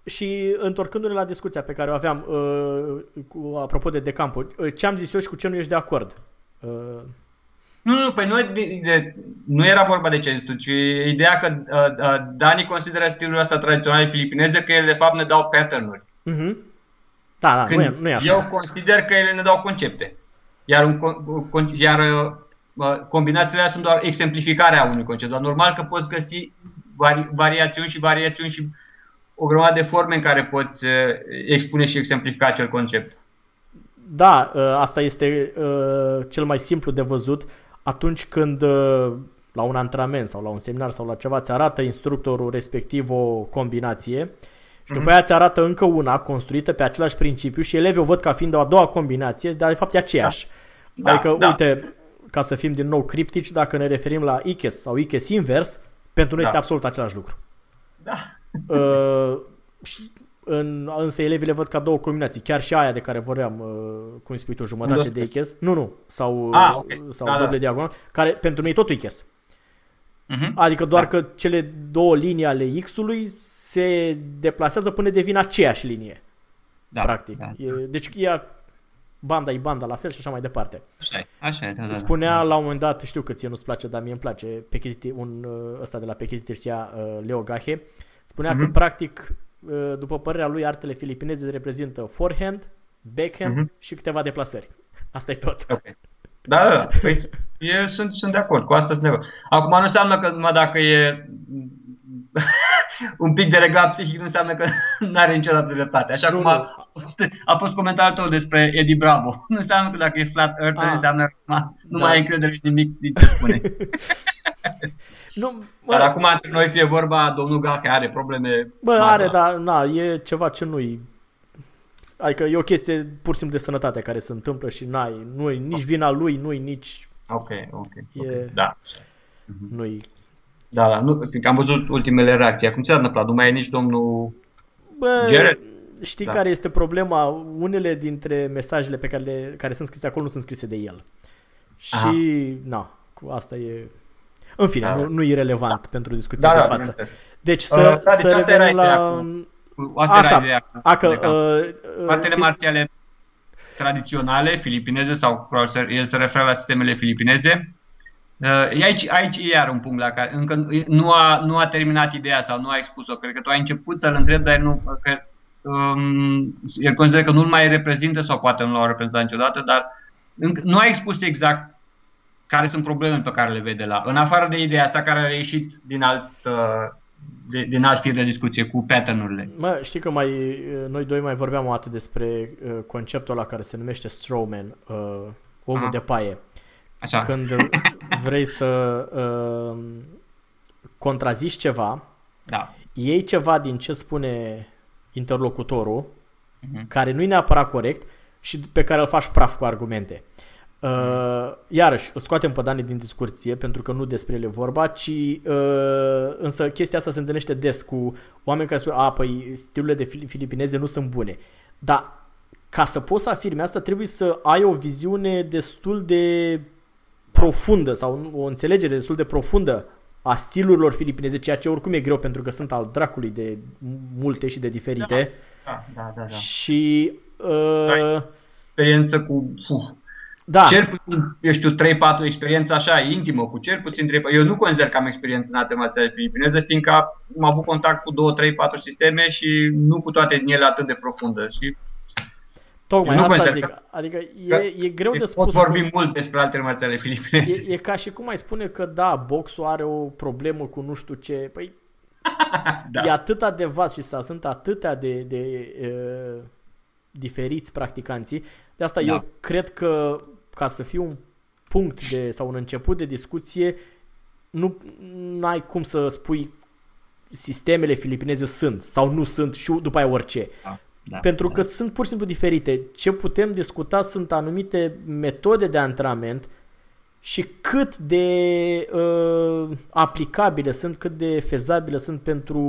și întorcându-ne la discuția pe care o aveam uh, cu, apropo de De Campo, uh, ce am zis eu și cu ce nu ești de acord? Uh... Nu, nu, păi nu, de, de, nu era vorba de ce zici, ci ideea că uh, uh, Dani consideră stilul ăsta tradițional filipinez că ele de fapt ne dau pattern-uri. Uh-huh. Da, da, nu e, nu e așa. Eu consider că ele ne dau concepte, iar, un, con, iar uh, combinațiile alea sunt doar exemplificarea unui concept. Dar normal că poți găsi vari, variațiuni și variațiuni și o grămadă de forme în care poți uh, expune și exemplifica acel concept. Da, uh, asta este uh, cel mai simplu de văzut atunci când uh, la un antrenament sau la un seminar sau la ceva îți arată instructorul respectiv o combinație. Și după aia ți arată încă una construită pe același principiu și elevii o văd ca fiind a doua combinație, dar de fapt e aceeași. Da, adică, da. uite, ca să fim din nou criptici, dacă ne referim la Ikes sau Ikes invers, pentru noi da. este absolut același lucru. Da. Uh, și în, însă elevii le văd ca două combinații, chiar și aia de care vorbeam, uh, cum spui tu, jumătate de Ikes. Nu, nu, sau, ah, okay. sau da, doble da. diagonal, care pentru noi e tot Ikes. Uh-huh. Adică doar da. că cele două linii ale X-ului se deplasează până devin aceeași linie, da, practic. Da, da. Deci ea, banda e banda la fel și așa mai departe. Așa e, așa e, da, da, spunea da. la un moment dat, știu că ție nu-ți place, dar mie îmi place, Pekiti, un ăsta de la Pekiti știa, Leo Gaje, spunea mm-hmm. că practic, după părerea lui, artele filipineze reprezintă forehand, backhand mm-hmm. și câteva deplasări. Asta e tot. Okay. Da, da, păi, eu sunt, sunt de acord, cu asta sunt de acord. Acum nu înseamnă că numai dacă e... un pic de reglat psihic nu înseamnă că n-are niciodată dreptate. Așa nu, cum a, a fost comentariul tău despre Eddie Bravo. Nu înseamnă că dacă e flat earther, înseamnă că nu da. mai ai încredere nimic din ce spune. Nu, mă, dar acum între noi fie vorba, domnul Gaje are probleme. Bă, mari, are, dar na, e ceva ce nu-i... Adică e o chestie pur și simplu de sănătate care se întâmplă și n-ai, nu-i nici vina lui, nu-i nici... Ok, ok, e... okay. Da. Nu-i... Da, da, nu, că am văzut ultimele reacții. Acum ți-a întâmplat, nu mai e nici domnul Bă, Jerez. Știi da. care este problema? Unele dintre mesajele pe care, le, care sunt scrise acolo nu sunt scrise de el. Și, Aha. na, cu asta e... În fine, da, nu, nu e relevant da. pentru discuția da, de față. Da, deci să, uh, să deci revenim la... Asta Așa, era ideea. Acă, uh, Partele ți... marțiale tradiționale, filipineze, sau el se referă la sistemele filipineze. Uh, aici, aici e iar un punct la care încă nu a, nu a terminat ideea sau nu a expus-o. Cred că tu ai început să-l întrebi, dar nu, că, um, el consideră că nu-l mai reprezintă sau poate nu l-au reprezentat niciodată, dar încă, nu a expus exact care sunt problemele pe care le vede la... În afară de ideea asta care a ieșit din alt... Uh, De, din alt fir de discuție cu pattern-urile. Mă, știi că mai, noi doi mai vorbeam o dată despre uh, conceptul ăla care se numește Strowman, uh, omul Aha. de paie. Așa. Când vrei să uh, contrazici ceva, da. iei ceva din ce spune interlocutorul, uh-huh. care nu e neapărat corect și pe care îl faci praf cu argumente. Uh, iarăși, scoatem pe Dani din discuție, pentru că nu despre ele vorba, ci uh, însă chestia asta se întâlnește des cu oameni care spun, a, păi stilurile de filipineze nu sunt bune. Dar ca să poți să afirmi asta, trebuie să ai o viziune destul de profundă sau o înțelegere destul de profundă a stilurilor filipineze, ceea ce oricum e greu, pentru că sunt al dracului de multe și de diferite. Da, da, da, da. Și uh, experiență cu... Puh. Da. Cel puțin, eu știu, trei patru experiență așa intimă cu cel puțin trei, eu nu consider că am experiență în arte marțiale filipineze, fiindcă am avut contact cu două, trei, patru sisteme și nu cu toate din ele atât de profundă. Și tocmai asta zic. Că, adică e, e greu de spus. Pot vorbi cu... mult despre arte marțiale filipineze. E, e ca și cum ai spune că da, boxul are o problemă cu nu știu ce. Păi da. E atât de vast și sunt atâtea de, de, de uh, diferiți practicanții. De asta da. eu cred că ca să fie un punct de, sau un început de discuție, nu ai cum să spui sistemele filipineze sunt sau nu sunt și după aia orice. Da, da, Pentru da. că sunt pur și simplu diferite. Ce putem discuta sunt anumite metode de antrenament și cât de uh, aplicabile sunt, cât de fezabile sunt pentru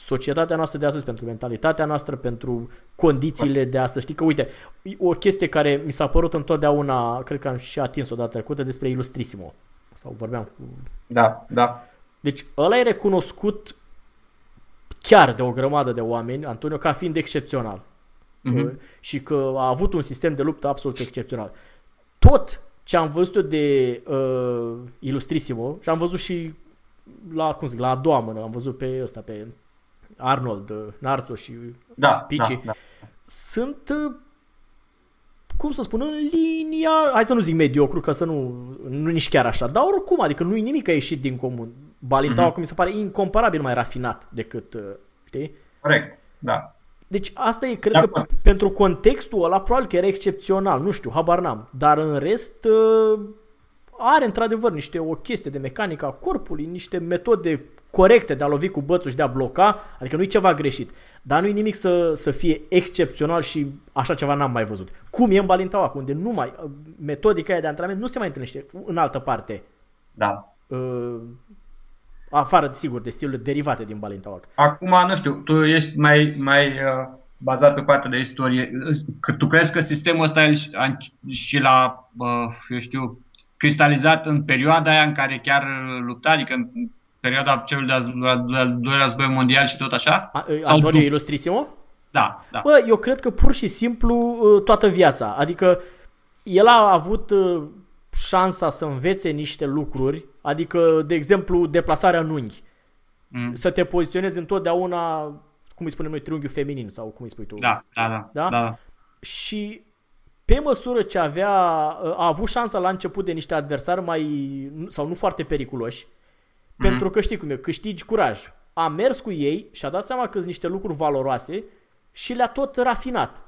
societatea noastră de astăzi, pentru mentalitatea noastră, pentru condițiile de astăzi. Știi că, uite, o chestie care mi s-a părut întotdeauna, cred că am și atins o dată trecută, despre Ilustrisimo. Sau vorbeam cu... Da, da. Deci ăla e recunoscut chiar de o grămadă de oameni, Antonio, ca fiind excepțional. Mm-hmm. Și că a avut un sistem de luptă absolut excepțional. Tot ce am văzut eu de uh, Ilustrisimo, și am văzut și la, cum zic, la a doua mână, am văzut pe ăsta, pe... Arnold, Nartu și da, Pici, da, da. sunt, cum să spun, în linia, hai să nu zic mediocru, că să nu, nu nici chiar așa, dar oricum, adică nu-i nimic a ieșit din comun. Balintawak, mm-hmm. mi se pare incomparabil mai rafinat decât, știi? Corect, da. Deci asta e, cred da, că, da. pentru contextul ăla, probabil că era excepțional, nu știu, habar n-am, dar în rest... Are într-adevăr niște o chestie de mecanică a corpului, niște metode corecte de a lovi cu bățul și de a bloca, adică nu-i ceva greșit, dar nu-i nimic să, să fie excepțional și așa ceva n-am mai văzut. Cum e în Balintawak, unde numai metodica aia de antrenament nu se mai întâlnește în altă parte. Da. Uh, afară, sigur, de stilurile derivate din Balintawak. Acum, nu știu, tu ești mai... mai uh... bazat pe partea de istorie, că tu crezi că sistemul ăsta e și la, uh, eu știu... cristalizat în perioada aia în care chiar lupta, adică în perioada celui de-al doilea război mondial și tot așa? Antonio Ilustrisimo? Da, da. Bă, eu cred că pur și simplu toată viața. Adică el a avut șansa să învețe niște lucruri, adică, de exemplu, deplasarea în unghi. Mm. Să te poziționezi întotdeauna, cum îi spunem noi, triunghiul feminin sau cum îi spui tu. Da, da, da. da? da. Și... Pe măsură ce avea, a avut șansa la început de niște adversari mai, sau nu foarte periculoși, mm-hmm. pentru că știi cum e, câștigi curaj. a mers cu ei și a dat seama că sunt niște lucruri valoroase și le-a tot rafinat.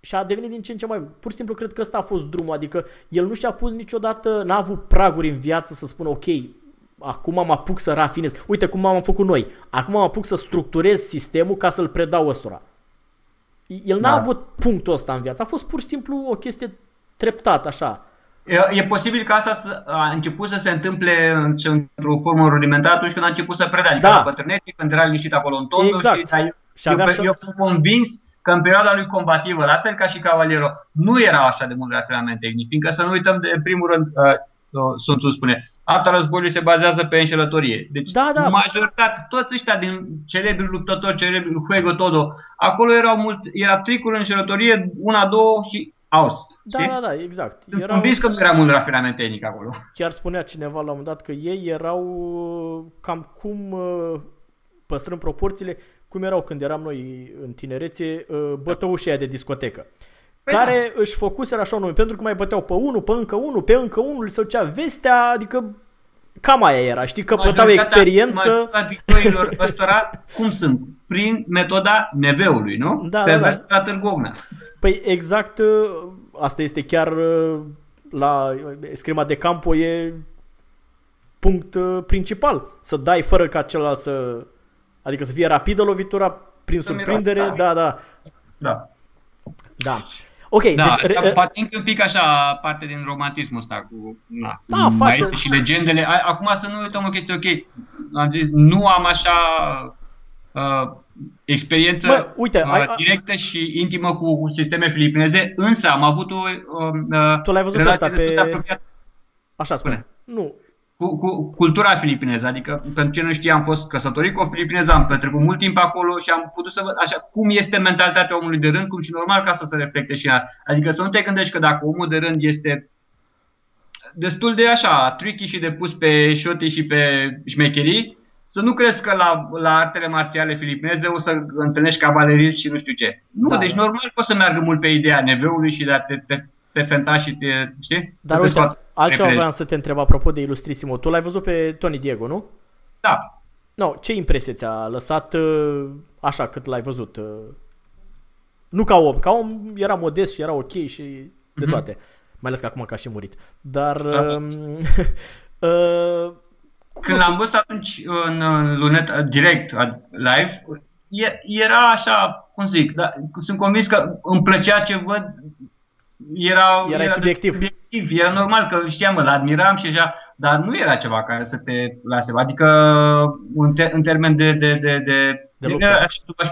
Și a devenit din ce în ce mai... Pur și simplu cred că ăsta a fost drumul, adică el nu și-a pus niciodată, n-a avut praguri în viață să spună ok, acum mă apuc să rafinez. Uite cum am făcut noi. Acum mă apuc să structurez sistemul ca să-l predau ăstora. El n-a da. avut punctul ăsta în viață. A fost pur și simplu o chestie treptată, așa. E, e posibil că asta a început să se întâmple într-o formă rudimentară atunci când a început să predea. Adică da. la bătrânețe, când era liniștit acolo în totul. Exact. Și, da, și eu, așa... eu sunt convins că în perioada lui combativă, la fel ca și Cavaliero, nu era așa de mult rafinament tehnic. Fiindcă să nu uităm de, în primul rând... Uh, Sun Tzu spune, arta războiului se bazează pe înșelătorie. Deci da, da. majoritatea, toți ăștia din celebri luptători, celebri Hugo Todo, acolo erau mult, era tricul, înșelătorie, una, două și aus. Da, știi? da, da, exact. Sunt erau... convins că nu era mult rafinament tehnic acolo. Chiar spunea cineva la un moment dat că ei erau cam cum, păstrând proporțiile, cum erau când eram noi în tinerețe, bătăușii aia de discotecă. Care își focuseră așa nume, pentru că mai băteau pe unul, pe încă unul, pe încă unul, sau cea vestea, adică cam aia era, știi, că pătau experiență. Majoritatea victorilor ăstora, cum sunt? Prin metoda neveului, nu? Da, pe da, da. la Târgognea. Păi exact, asta este chiar la escrima de Campo, e punct principal, să dai fără ca celălalt să, adică să fie rapidă lovitura, prin să surprindere, mirat, da, da. Da. da. Da. Ok, da, deci re- patinc un pic așa parte din romantismul ăsta cu na, da, cu face și legendele. Acum să nu uităm o chestie, ok. Am zis, nu am așa uh, experiență Bă, uite, uh, ai, directă și intimă cu, cu sisteme filipineze, însă am avut o uh, Tu l-ai văzut pe asta pe Așa spune. Nu. Cu, cu cultura filipineză, adică pentru ce nu știam, am fost căsătorit cu o filipineză, am petrecut mult timp acolo și am putut să văd așa cum este mentalitatea omului de rând, cum și normal ca să se reflecte și ea. Adică să nu te gândești că dacă omul de rând este destul de așa, tricky și de pus pe șotii și pe șmecherii, să nu crezi că la, la artele marțiale filipineze o să întâlnești cavalerism și nu știu ce. Nu, da, deci normal poți să meargă mult pe ideea neveului și de a te... te te fenta și te, știi? Dar uite, altceva vreau să te întreb apropo de Ilustrisimo. Tu l-ai văzut pe Tony Diego, nu? Da. No, ce impresie ți-a lăsat așa cât l-ai văzut? Nu ca om, ca om era modest și era ok și de toate. Mm-hmm. Mai ales că acum că a și murit. Dar... Da. uh, Când l-am văzut atunci în lunetă, direct, live, era așa, cum zic, dar sunt convins că îmi plăcea ce văd. Era, era, era subiectiv. subiectiv, era normal că știam, îl admiram și așa, dar nu era ceva care să te lase, adică un te, în termen de, de, de, de, de era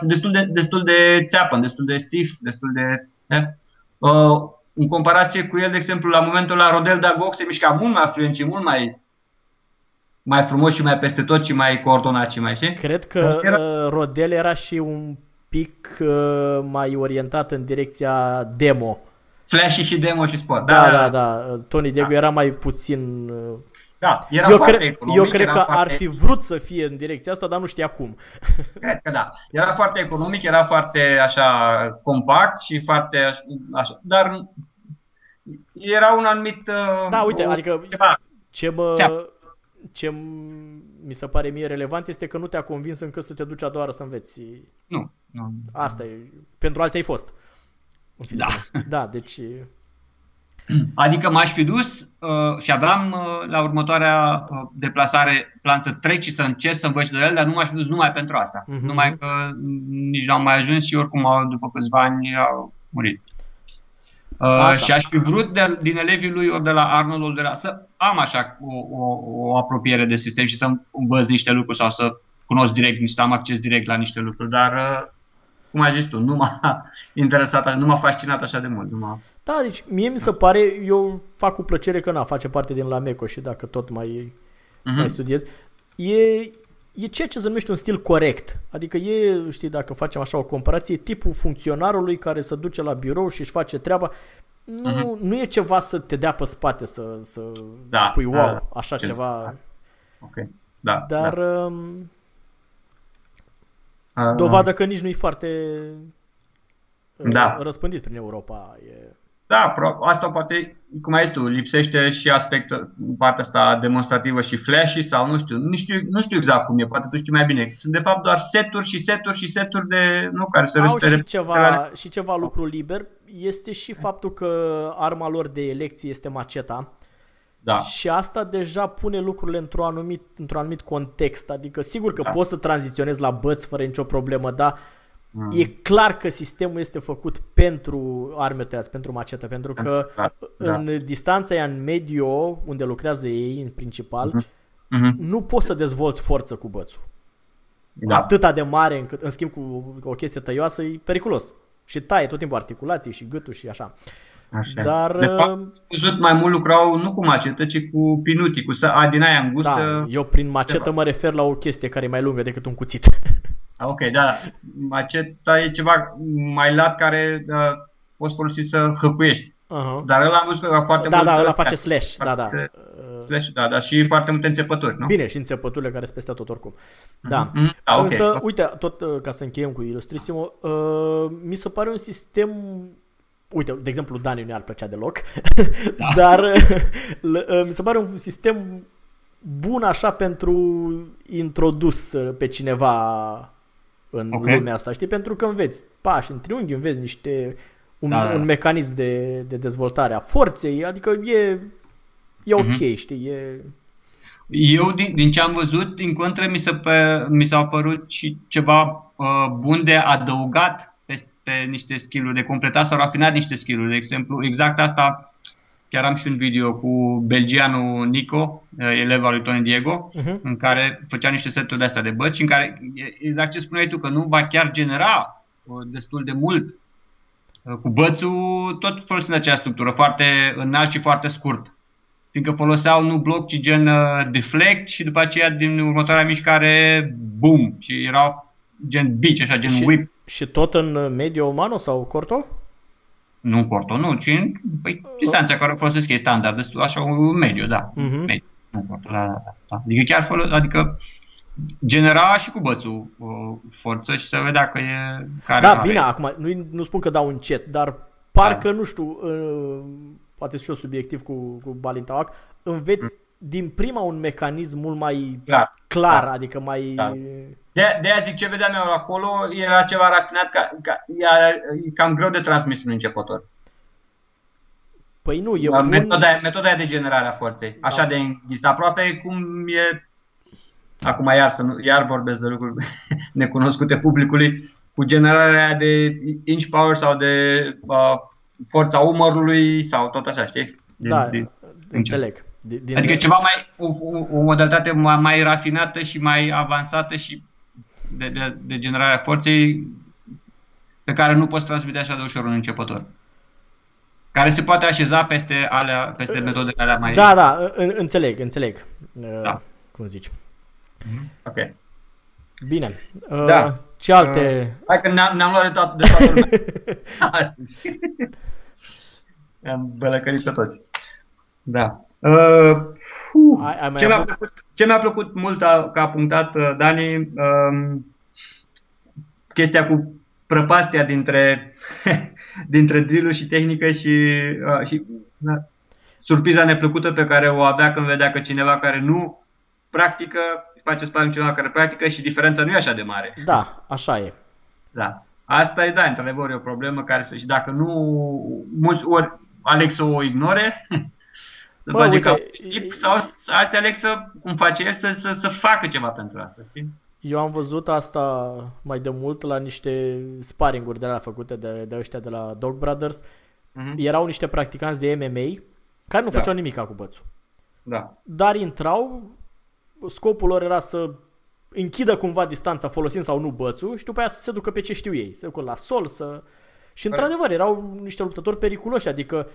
destul de, destul de țeapă, destul de stiff, destul de... Ne? Uh, în comparație cu el, de exemplu, la momentul la Rodel de Box se mișca mult mai fluent și mult mai, mai frumos și mai peste tot și mai coordonat și mai... Știi? Cred că era... Rodel era și un pic uh, mai orientat în direcția demo. Flash și demo și sport. Da, da, da. da. Tony Diego da. era mai puțin... Da, era eu foarte cre- economic. Eu cred că foarte... ar fi vrut să fie în direcția asta, dar nu știa cum. Cred că da. Era foarte economic, era foarte așa compact și foarte așa. Dar era un anumit... Da, uite, o... adică ceva. ce mă... Ce mi se pare mie relevant este că nu te-a convins încă să te duci a doua oară să înveți. Nu. nu. Asta e. Pentru alții ai fost. Da. Da, deci... Adică m-aș fi dus uh, și aveam uh, la următoarea uh, deplasare plan să trec și să încerc să învăț de el, dar nu m-aș fi dus numai pentru asta. Uh-huh. Numai că nici n-au mai ajuns și oricum după câțiva ani au murit. Uh, și aș fi vrut de, din elevii lui ori de la Arnold, ori de la... să am așa o, o, o apropiere de sistem și să învăț niște lucruri sau să cunosc direct, să am acces direct la niște lucruri, dar... Uh, cum ai zis tu, nu m-a interesat, nu m-a fascinat așa de mult. Nu m-a... Da, deci mie mi se pare, eu fac cu plăcere că na, face parte din Lameco și dacă tot mai, uh-huh. mai studiez, e, e ceea ce se numește un stil corect. Adică e, știi, dacă facem așa o comparație, tipul funcționarului care se duce la birou și își face treaba, nu, uh-huh. nu e ceva să te dea pe spate, să, să da, spui wow, da, așa ce ceva. Da. Ok, da. Dar... Da. Um, dovadă că nici nu e foarte da. răspândit prin Europa. E... Da, asta poate, cum ai zis tu, lipsește și aspectul, partea asta demonstrativă și flashy sau nu știu, nu știu, nu știu exact cum e, poate tu știi mai bine. Sunt de fapt doar seturi și seturi și seturi de, nu, care se respectă. Au și ceva, și ceva lucru liber, este și faptul că arma lor de elecție este maceta. Da. Și asta deja pune lucrurile într-un anumit, într-un anumit context, adică sigur că da. Poți să tranziționezi la băți fără nicio problemă, dar mm. e clar că sistemul este făcut pentru arme tăiați, pentru macetă, pentru că da. Da. În distanța aia, în mediu, unde lucrează ei în principal, mm-hmm. nu poți să dezvolți forță cu bățul. Da. Atâta de mare încât, în schimb, cu o chestie tăioasă e periculos și taie tot timpul articulații și gâtul și așa. Așa. Dar, de fapt, scuzut, mai mult lucrau nu cu macetă, ci cu pinuti, cu a, din aia îngustă. Da, eu prin macetă ceva. Mă refer la o chestie care e mai lungă decât un cuțit. Ok, da, maceta e ceva mai lat care uh, poți folosi să hăpuiești. Uh-huh. Dar ăla am văzut că foarte da, mult... Da, ăla face slash, da, da. Slash, da, dar și foarte multe înțepături, nu? Bine, și înțepăturile care sunt peste tot oricum. Da, mm-hmm. da okay. Însă, uite, tot ca să încheiem cu Ilustrisimo, uh, mi se pare un sistem... Uite, de exemplu, Dani nu ar plăcea deloc, da. Dar mi se pare un sistem bun așa pentru introdus pe cineva în okay. lumea asta, știi? Pentru că înveți pași în triunghi, înveți niște, un, da, da. un mecanism de, de dezvoltare a forței, adică e, e ok, mm-hmm. știi? E... Eu, din, din ce am văzut, din contră, mi, se pe, mi s-a părut și ceva uh, bun de adăugat pe niște skill-uri, de completat sau rafinat niște skill-uri. De exemplu, exact asta, chiar am și un video cu belgianul Nico, eleva lui Tony Diego, uh-huh. în care făcea niște seturi de astea de băci, în care, exact ce spuneai tu, că nu va chiar genera destul de mult cu bățul, tot folosind acea structură, foarte înalt și foarte scurt. Fiindcă foloseau nu bloc, ci gen deflect și după aceea, din următoarea mișcare, boom, și erau gen beach, așa, gen și... whip. Și tot în medio umano sau corto? Nu corto, nu, ci în păi, distanța care o folosesc e standard, destul, așa un mediu, da. Uh-huh. Mediu, nu corto, da, da, da. Adică chiar folos, adică genera și cu bățul forță și să vedea că e... Care da, bine, acum, nu, nu spun că dau încet, dar parcă, da. Nu știu, poate și eu subiectiv cu, cu Balintawak, înveți mm. din prima un mecanism mult mai clar, clar da. Adică mai... Da. De, de aia zic, ce vedeam eu acolo era ceva rafinat, ca, ca, era cam greu de transmis în începător. Păi nu, eu... Metoda, un... metoda de generare a forței, da. Așa de înghist, aproape cum e... Acum iar, să nu, iar vorbesc de lucruri necunoscute publicului, cu generarea de inch power sau de uh, forța umărului sau tot așa, știi? Din, da, din, înțeleg. Din, din adică de... ceva mai... O, o modalitate mai, mai rafinată și mai avansată și... De, de, de generarea forței pe care nu poți transmite așa de ușor un începător. Care se poate așeza peste, alea, peste metodele alea mai... Da, da, în, înțeleg, înțeleg. Da. Cum zici. Ok. Bine. Da. Ce alte... Hai că ne-am, ne-am luat de toată, de toată lumea. Astăzi. Ne-am bălăcărit pe toți. Da. Uh, uh, ai, ai ce, mi-a plăcut, ce mi-a plăcut mult a, că a punctat uh, Dani uh, chestia cu prăpastia dintre, dintre drill-ul și tehnică și, uh, și uh, surpriza neplăcută pe care o avea când vedea că cineva care nu practică face spate cu cineva care practică și diferența nu e așa de mare. Da, așa e. Da. Asta e, da, într-adevăr, e o problemă care se, și dacă nu, mulți ori aleg să o ignore. Să bă, uite, ca pisip, sau alții aleg să, cum face el, să, să, să facă ceva pentru asta, știi? Eu am văzut asta mai de mult la niște sparring-uri de la făcute de, de ăștia de la Dog Brothers. Mm-hmm. Erau niște practicanți de M M A care nu da. făceau nimica cu bățul. Da. Dar intrau, scopul lor era să închidă cumva distanța folosind sau nu bățul și după aia să se ducă pe ce știu ei. Să ducă la sol, să... Și da. Într-adevăr erau niște luptători periculoși, adică...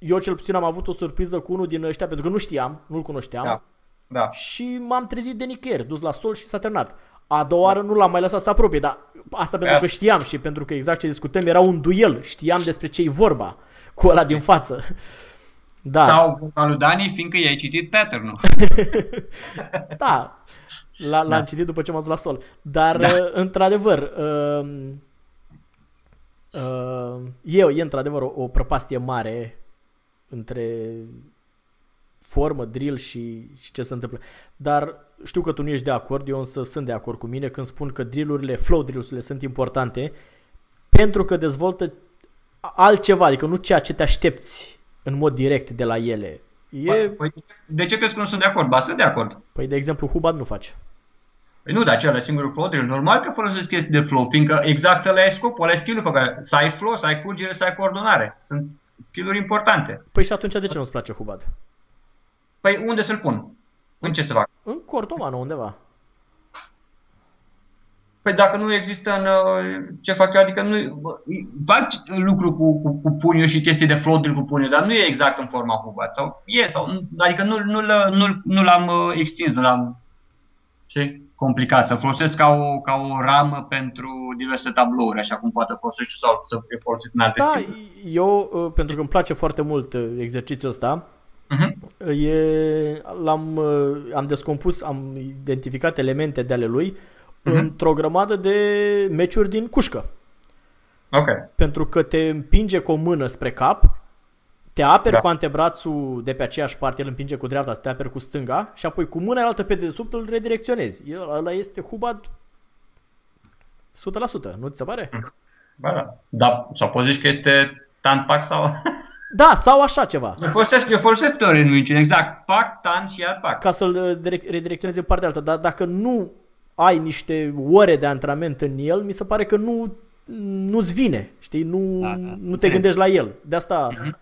Eu cel puțin am avut o surpriză cu unul din ăștia, pentru că nu știam, nu-l cunoșteam. Da. Da. Și m-am trezit de nicăieri, dus la sol și s-a terminat. A doua oară nu l-am mai lăsat să apropie, dar asta pentru asta. Că știam și pentru că exact ce discutăm era un duel. Știam despre ce-i vorba cu ăla din față. Da. Sau voca lui Dani, fiindcă i-ai citit pattern-ul. Da, l-am da. citit după ce m-am dus la sol. Dar, da. Într-adevăr... Uh, Uh, Eu, e într-adevăr o, o prăpastie mare între formă, drill și, și ce se întâmplă. Dar știu că tu nu ești de acord, eu însă sunt de acord cu mine când spun că drill-urile, flow drill-urile sunt importante pentru că dezvoltă altceva, adică nu ceea ce te aștepți în mod direct de la ele. E... Păi, de ce crezi că nu sunt de acord? Ba, sunt de acord. Păi, de exemplu, Hubbard nu face. Păi nu, de aceea la singurul flow drill. Normal că folosesc chestii de flow, fiindcă exact ăla e scopul, ăla e skill-ul pe care să ai flow, să ai curgere, să ai coordonare. Sunt skill-uri importante. Păi și atunci de ce nu-ți place Hubbard? Păi unde să-l pun? În ce se fac? În Cortomano, undeva. Păi dacă nu există în ce fac eu, adică nu fac lucru cu, cu, cu puniu și chestii de flow drill cu puniu, dar nu e exact în forma Hubbard. Sau e, sau, adică nu, nu, nu, nu l-am extins, nu l-am... Știi? Complicat, să folosesc ca o, ca o ramă pentru diverse tablouri, așa cum poate folosești sau să fie folosit în alte stiluri. Da, eu, pentru că îmi place foarte mult exercițiul ăsta, uh-huh. e, l-am am descompus, am identificat elemente de ale lui uh-huh. într-o grămadă de meciuri din cușcă. Okay. Pentru că te împinge cu o mână spre cap, te aperi da. Cu antebrațul de pe aceeași parte, îl împinge cu dreapta, te aperi cu stânga și apoi cu mâna altă pe dedesubt îl redirecționezi. Ăla este Hubbard o sută la sută, nu ți se pare? Da, da. Sau poți zici că este tan, pac sau... Da, sau așa ceva. Eu folosesc, eu folosesc teorie în minciuni, exact. Pac, tan și iar pac. Ca să-l redirecționezi în partea altă. Dar dacă nu ai niște ore de antrenament în el, mi se pare că nu, nu-ți vine, știi? Nu, da, da. nu te gândești la el. De asta... Mm-hmm.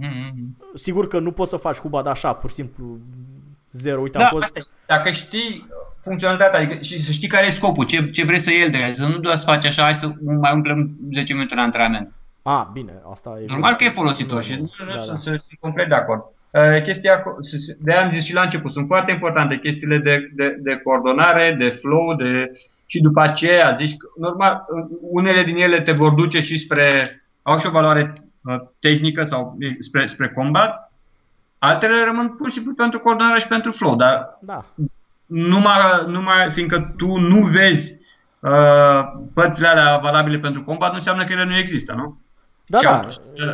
Mm-hmm. Sigur că nu poți să faci Hubbard așa, pur și simplu zero. Uite, da, am fost... Dacă știi funcționalitatea, adică și să știi care e scopul, ce, ce vrei să iei de el, să nu doar să faci așa, hai să mai umplem zece minute în antrenament. A, bine, asta e... Normal că e folositor și sunt complet de acord. De-aia am zis și la început, sunt foarte importante chestiile de coordonare, de flow, și după aceea zici că normal, unele din ele te vor duce și spre... Au și o valoare tehnică sau spre, spre combat, altele rămân pur și simplu pentru coordonare și pentru flow, dar da. numai, numai fiindcă tu nu vezi uh, părțile alea valabile pentru combat, nu înseamnă că ele nu există, nu? Da, și da.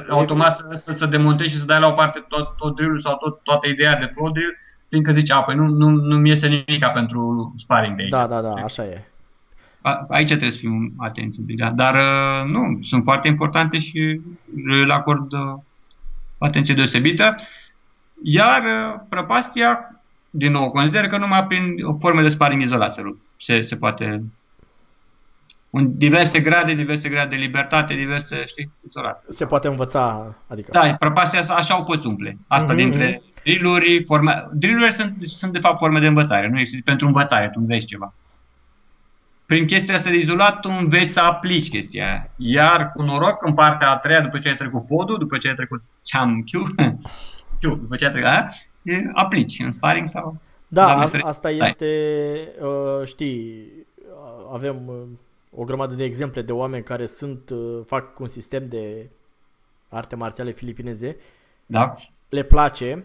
Automat să, să, să demontezi și să dai la o parte tot, tot drill-ul sau tot, toată ideea de flow drill, fiindcă zici, a, păi nu, nu, nu-mi iese nimica pentru sparring de aici. Da, da, da, așa e. Aici trebuie să fim atenți, dar nu, sunt foarte importante și le acord atenție deosebită. Iar prăpastia, din nou, consider că numai prin forme de sparring izolat se, se poate, în diverse grade, diverse grade de libertate, diverse, știi, izolat. Se poate învăța, adică... Da, prăpastia asta, așa o poți umple. Asta mm-hmm. dintre drill-uri, forme... Drill-uri sunt, sunt, de fapt, forme de învățare, nu există pentru învățare, tu înveți ceva. Prin chestia asta de izolat, tu înveți să aplici chestia aia. Iar cu noroc, în partea a treia, după ce ai trecut podul, după ce ai trecut Chan Chu, după ce ai trecut aia, aplici în sparring sau... Da, a, asta este, uh, știi, avem uh, o grămadă de exemple de oameni care sunt uh, fac un sistem de arte marțiale filipineze, da. Le place,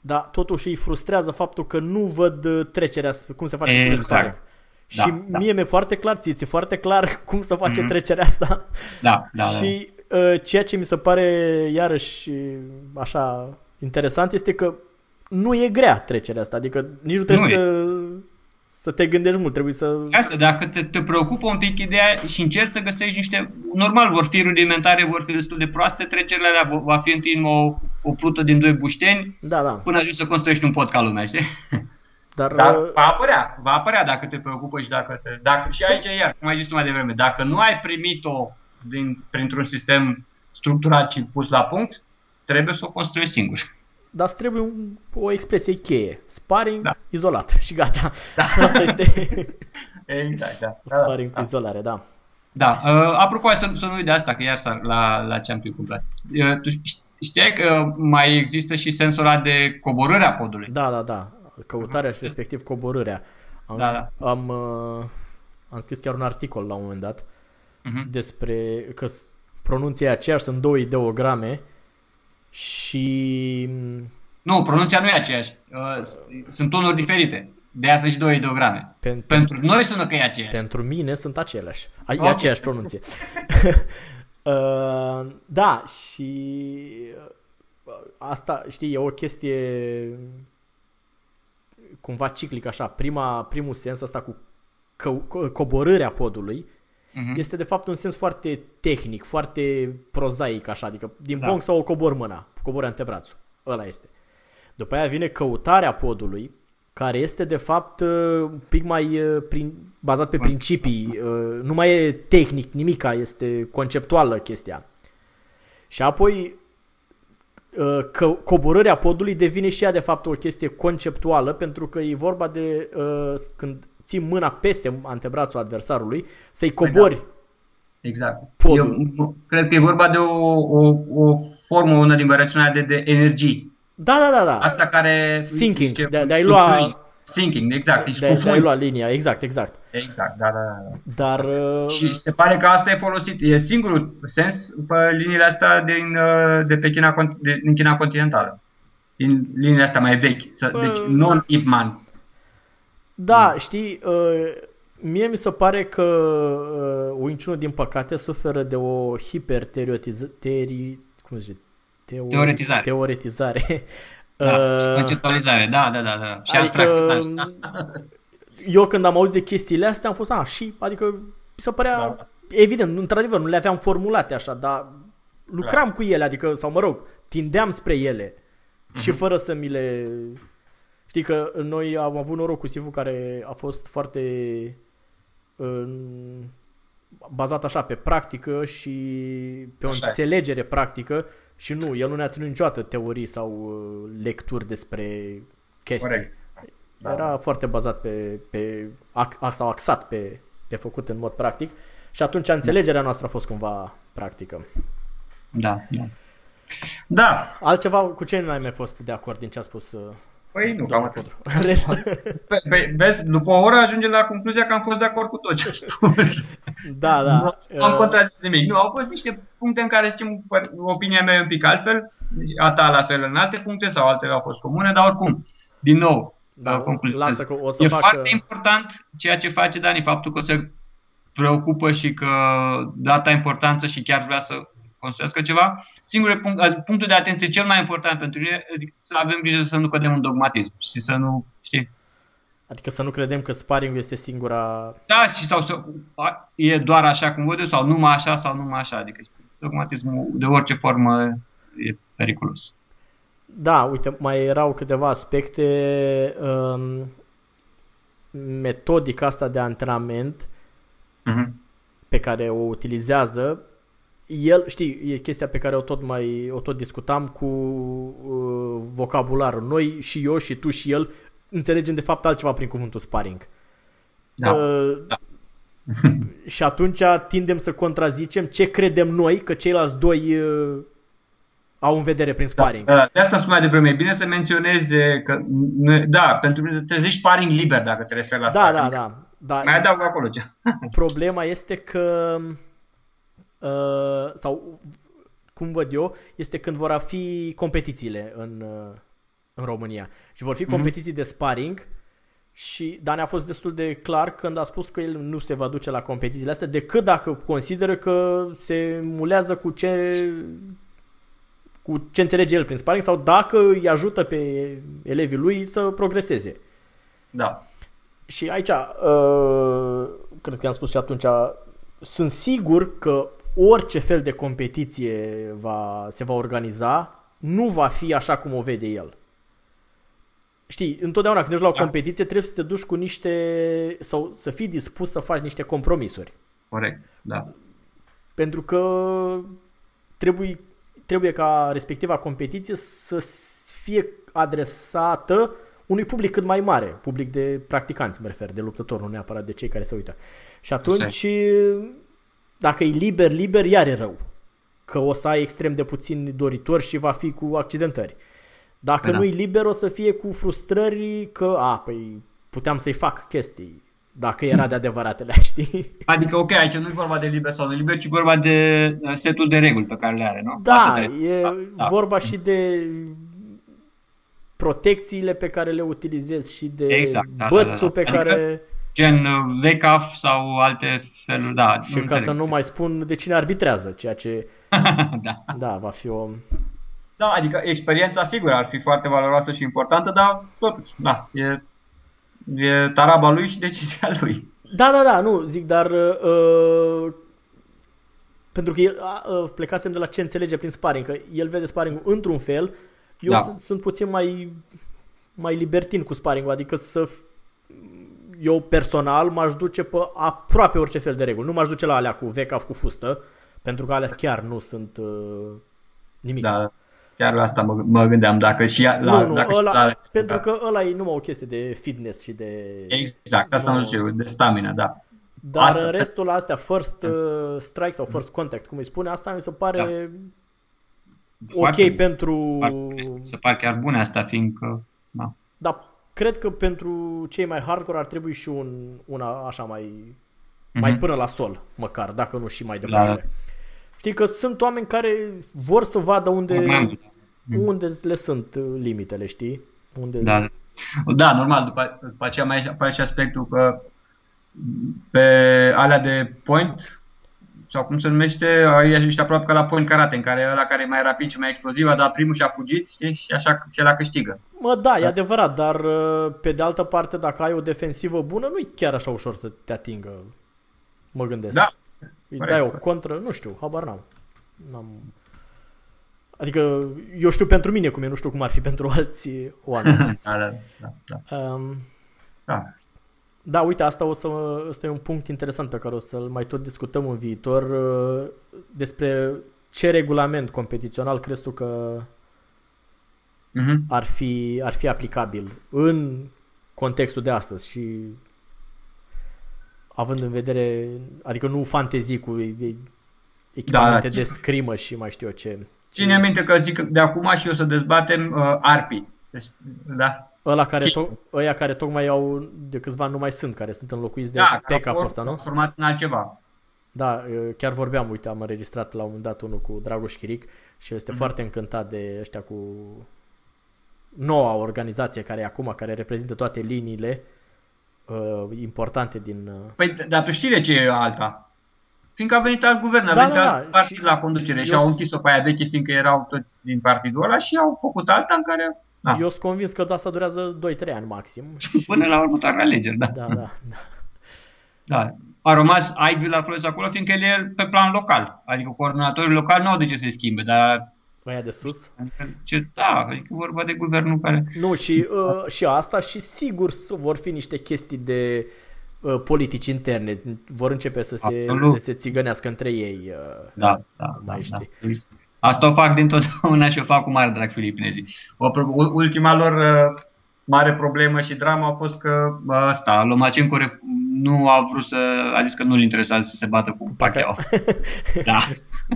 dar totuși îi frustrează faptul că nu văd trecerea, cum se face exact. Sparring. Da, și mie da. mi-e foarte clar, ție ți-e foarte clar cum să face mm-hmm. trecerea asta. Da, da, și uh, ceea ce mi se pare iarăși așa interesant este că nu e grea trecerea asta, adică nici nu trebuie nu să, să te gândești mult, trebuie să... Asta, dacă te, te preocupă un pic ideea și încerci să găsești niște... Normal, vor fi rudimentare, vor fi destul de proaste, trecerile alea va fi întâi o, o plută din doi bușteni da, da. până ajungi să construiești un pod ca lumea, știi? Dar, Dar va apărea, va apărea dacă te preocupă și dacă te... Dacă, și aici, iar, cum ai zis tu mai devreme, dacă nu ai primit-o din, printr-un sistem structurat și pus la punct, trebuie să o construiești singur. Dar îți trebuie un, o expresie cheie. Sparring da. izolat și gata. Da. Asta este... Exact, da. Sparring da, da. izolare, da. Da. Uh, apropo, să, să nu uit de asta, că iar la, la ce am fi cumplat. Uh, tu știai că mai există și sensul ăla de coborâre a podului? Da, da, da. Căutarea și respectiv coborârea. Am, da, da. Am, uh, am scris chiar un articol la un moment dat uh-huh. despre că pronunția e aceeași, sunt două ideograme și... Nu, pronunția nu e aceeași. Uh, sunt tonuri diferite. De aia sunt și două ideograme. Pentru, pentru noi sună că e aceeași. Pentru mine sunt aceleași. E okay. aceeași pronunție. Uh, da, și asta, știi, e o chestie cumva ciclică, așa. Prima, primul sens asta cu co- coborârea podului uh-huh. este de fapt un sens foarte tehnic, foarte prozaic, așa. Adică din da. Bong sau o cobor mâna, cobor antebrațul, ăla este. După aia vine căutarea podului, care este de fapt un pic mai prin, bazat pe principii, nu mai e tehnic nimica, este conceptuală chestia. Și apoi că coborârea podului devine și ea de fapt o chestie conceptuală, pentru că e vorba de când ții mâna peste antebrațul adversarului, să-i cobori exact. podul. Eu cred că e vorba de o, o, o formă, una din variațiunea de, de energie. Da, da, da, da. Asta care... Sinking, de-ai lua... Sinking, exact. De-ai lua linia, exact, exact. Exact, da, da, da. Dar... Și se pare că asta e folosit, e singurul sens pe liniile astea din, de pe China, de, din China continentală. Din liniile astea mai vechi. Deci non-Ip Man. Da, știi, mie mi se pare că Wing Chun, din păcate, suferă de o hiperteoretizare. Cum zice? Teo- teoretizare. Teoretizare. Da, conceptualizare, da, da, da, da. Și adică, abstractizare. Da. Eu când am auzit de chestiile astea am fost, a, și, adică, mi se părea, da. Evident, într-adevăr, nu le aveam formulate așa, dar lucram da. Cu ele, adică, sau mă rog, tindeam spre ele uh-huh. și fără să mi le... Știi că noi am avut noroc cu Sifu care a fost foarte... În... bazat așa pe practică și pe o înțelegere practică și nu, el nu ne-a ținut niciodată teorii sau lecturi despre chestii. Corect. Era da. Foarte bazat pe, pe sau axat pe, pe făcut în mod practic și atunci înțelegerea noastră a fost cumva practică. Da, da. Da. Altceva, cu ce nu ai mai fost de acord din ce a spus? Păi nu, cam atât. Păi, vezi, după o oră ajunge la concluzia că am fost de acord cu tot ce a spus. Da, da. Nu am contrazis nimic. Nu, au fost niște puncte în care, știm, opinia mea e un pic altfel, a ta la fel în alte puncte sau altele au fost comune, dar oricum, din nou, da, lasă că o să e fac foarte că... important ceea ce face Dani, faptul că se preocupă și că data importanță și chiar vrea să construiască ceva. Singurul punct, punctul de atenție cel mai important pentru mine, adică să avem grijă să nu cădem în dogmatism și să nu, știi? Adică să nu credem că sparring-ul este singura... Da, și sau să e doar așa cum văd eu, sau numai așa, sau numai așa. Adică dogmatismul de orice formă e periculos. Da, uite, mai erau câteva aspecte. Um, metodica asta de antrenament uh-huh. pe care o utilizează el, știi, e chestia pe care o tot mai o tot discutam cu uh, vocabularul. Noi și eu și tu și el înțelegem de fapt altceva prin cuvântul sparring. Da. Uh, da. Și atunci tindem să contrazicem ce credem noi că ceilalți doi uh, au în vedere prin sparring. Da, de asta spune mai devreme. E bine să menționezi că da, pentru mine trezești sparring liber dacă te referi la da, sparring. Da, da, da. Mai adaug acolo ce. Problema este că Uh, sau cum văd eu, este când vor fi competițiile în, uh, în România. Și vor fi competiții mm-hmm. de sparring și Dani a fost destul de clar când a spus că el nu se va duce la competițiile astea decât dacă consideră că se mulează cu ce cu ce înțelege el prin sparring sau dacă îi ajută pe elevii lui să progreseze. Da. Și aici uh, cred că am spus și atunci sunt sigur că orice fel de competiție va, se va organiza, nu va fi așa cum o vede el. Știi, întotdeauna când ești la o competiție trebuie să te duci cu niște, sau să fii dispus să faci niște compromisuri. Corect, da. Pentru că trebuie, trebuie ca respectiva competiție să fie adresată unui public cât mai mare, public de practicanți, mă refer, de luptători, nu neapărat de cei care se uită. Și atunci... Dacă e liber, liber, iar e rău. Că o să ai extrem de puțini doritori și va fi cu accidentări. Dacă da. Nu e liber, o să fie cu frustrări că, a, păi, puteam să-i fac chestii. Dacă era de adevăratele, știi? Adică, ok, aici nu e vorba de liber sau de liber, ci vorba de setul de reguli pe care le are, nu? Da, asta e da, vorba da. Și de protecțiile pe care le utilizezi și de exact, bățul da, da, da. pe adică... care... Gen PECAF sau alte feluri, da. Și ca să nu mai spun de cine arbitrează, ceea ce da. Da, va fi o... Da, adică experiența sigur ar fi foarte valoroasă și importantă, dar totuși, da, e, e taraba lui și decizia lui. Da, da, da, nu, zic, dar uh, pentru că el, uh, plecasem de la ce înțelege prin sparring, că el vede sparring-ul într-un fel, eu da. sunt, sunt puțin mai, mai libertin cu sparring-ul, adică să... Eu personal m-aș duce pe aproape orice fel de reguli. Nu m-aș duce la alea cu V C A F cu fustă, pentru că alea chiar nu sunt uh, nimic. Da, chiar la asta mă, mă gândeam. Dacă și la, nu, nu, dacă ăla, și la, pentru da. că ăla e numai o chestie de fitness și de... Exact, asta nu știu, de stamina, da. Dar asta, în restul astea, first uh, strike sau first contact, cum îi spune, asta mi se pare da. ok foarte, pentru... Se pare chiar bune astea, fiindcă... Da. Da. Cred că pentru cei mai hardcore ar trebui și un, una așa mai, mm-hmm. mai până la sol, măcar, dacă nu și mai departe. Știi că sunt oameni care vor să vadă unde, unde le sunt limitele, știi? Unde... Da. Da, normal, după, după aceea mai apare și aspectul că pe alea de point, sau cum se numește, ești aproape ca la point karate, în care ăla care e mai rapid și mai exploziv, dar primul și-a fugit, știi? Și așa și ăla câștigă. Mă, da, e adevărat, dar pe de altă parte, dacă ai o defensivă bună, nu-i chiar așa ușor să te atingă, mă gândesc. Da. Îi dai o contră, nu știu, habar n-am. n-am. Adică, eu știu pentru mine cum e, nu știu cum ar fi pentru alții oameni. Da, da, da. Um, da. Da, uite, asta o să, ăsta e un punct interesant pe care o să-l mai tot discutăm în viitor, despre ce regulament competițional crezi tu că uh-huh. ar fi, ar fi aplicabil în contextul de astăzi și având în vedere, adică nu fantezii cu echipamente da, de scrimă și mai știu eu ce. Ține minte că zic de acum și o să dezbatem uh, A R P I. Deci, da. Ăla care to- ăia care tocmai au de câțiva nu mai sunt, care sunt înlocuiți de da, P E C A F-ul ăsta, nu? Formați în altceva. Da, chiar vorbeam, uite, am înregistrat la un moment dat unul cu Dragoș Chiric și este mm-hmm. foarte încântat de ăștia cu noua organizație care e acum, care reprezintă toate liniile uh, importante din... Păi, dar tu știi de ce e alta? Fiindcă a venit alt guvern, a da, venit da, alt partid și la conducere și au închis-o pe aia veche, fiindcă erau toți din partidul ăla și au făcut alta în care... Da. Eu sunt convins că asta durează doi trei ani maxim. Și... Până la următoarele alegeri, da. Da, da, da. Da. A rămas Aigvil Arfloios acolo, fiindcă el e pe plan local. Adică coordonatorii locali nu au de ce să-i schimbe, dar... Aia de sus? Ce, da, adică vorba de guvernul care... Nu, și, uh, și asta și sigur vor fi niște chestii de uh, politici interne. Vor începe să se, să se țigănească între ei. Uh, da, da, mai da, știi. Da. Asta o fac dintotdeauna și o fac cu mare drag filipinezii. Ultima lor uh, mare problemă și dramă a fost că ăsta, Locacincu nu a vrut să, a zis că nu-l interesează să se bată cu Pacquiao. Da.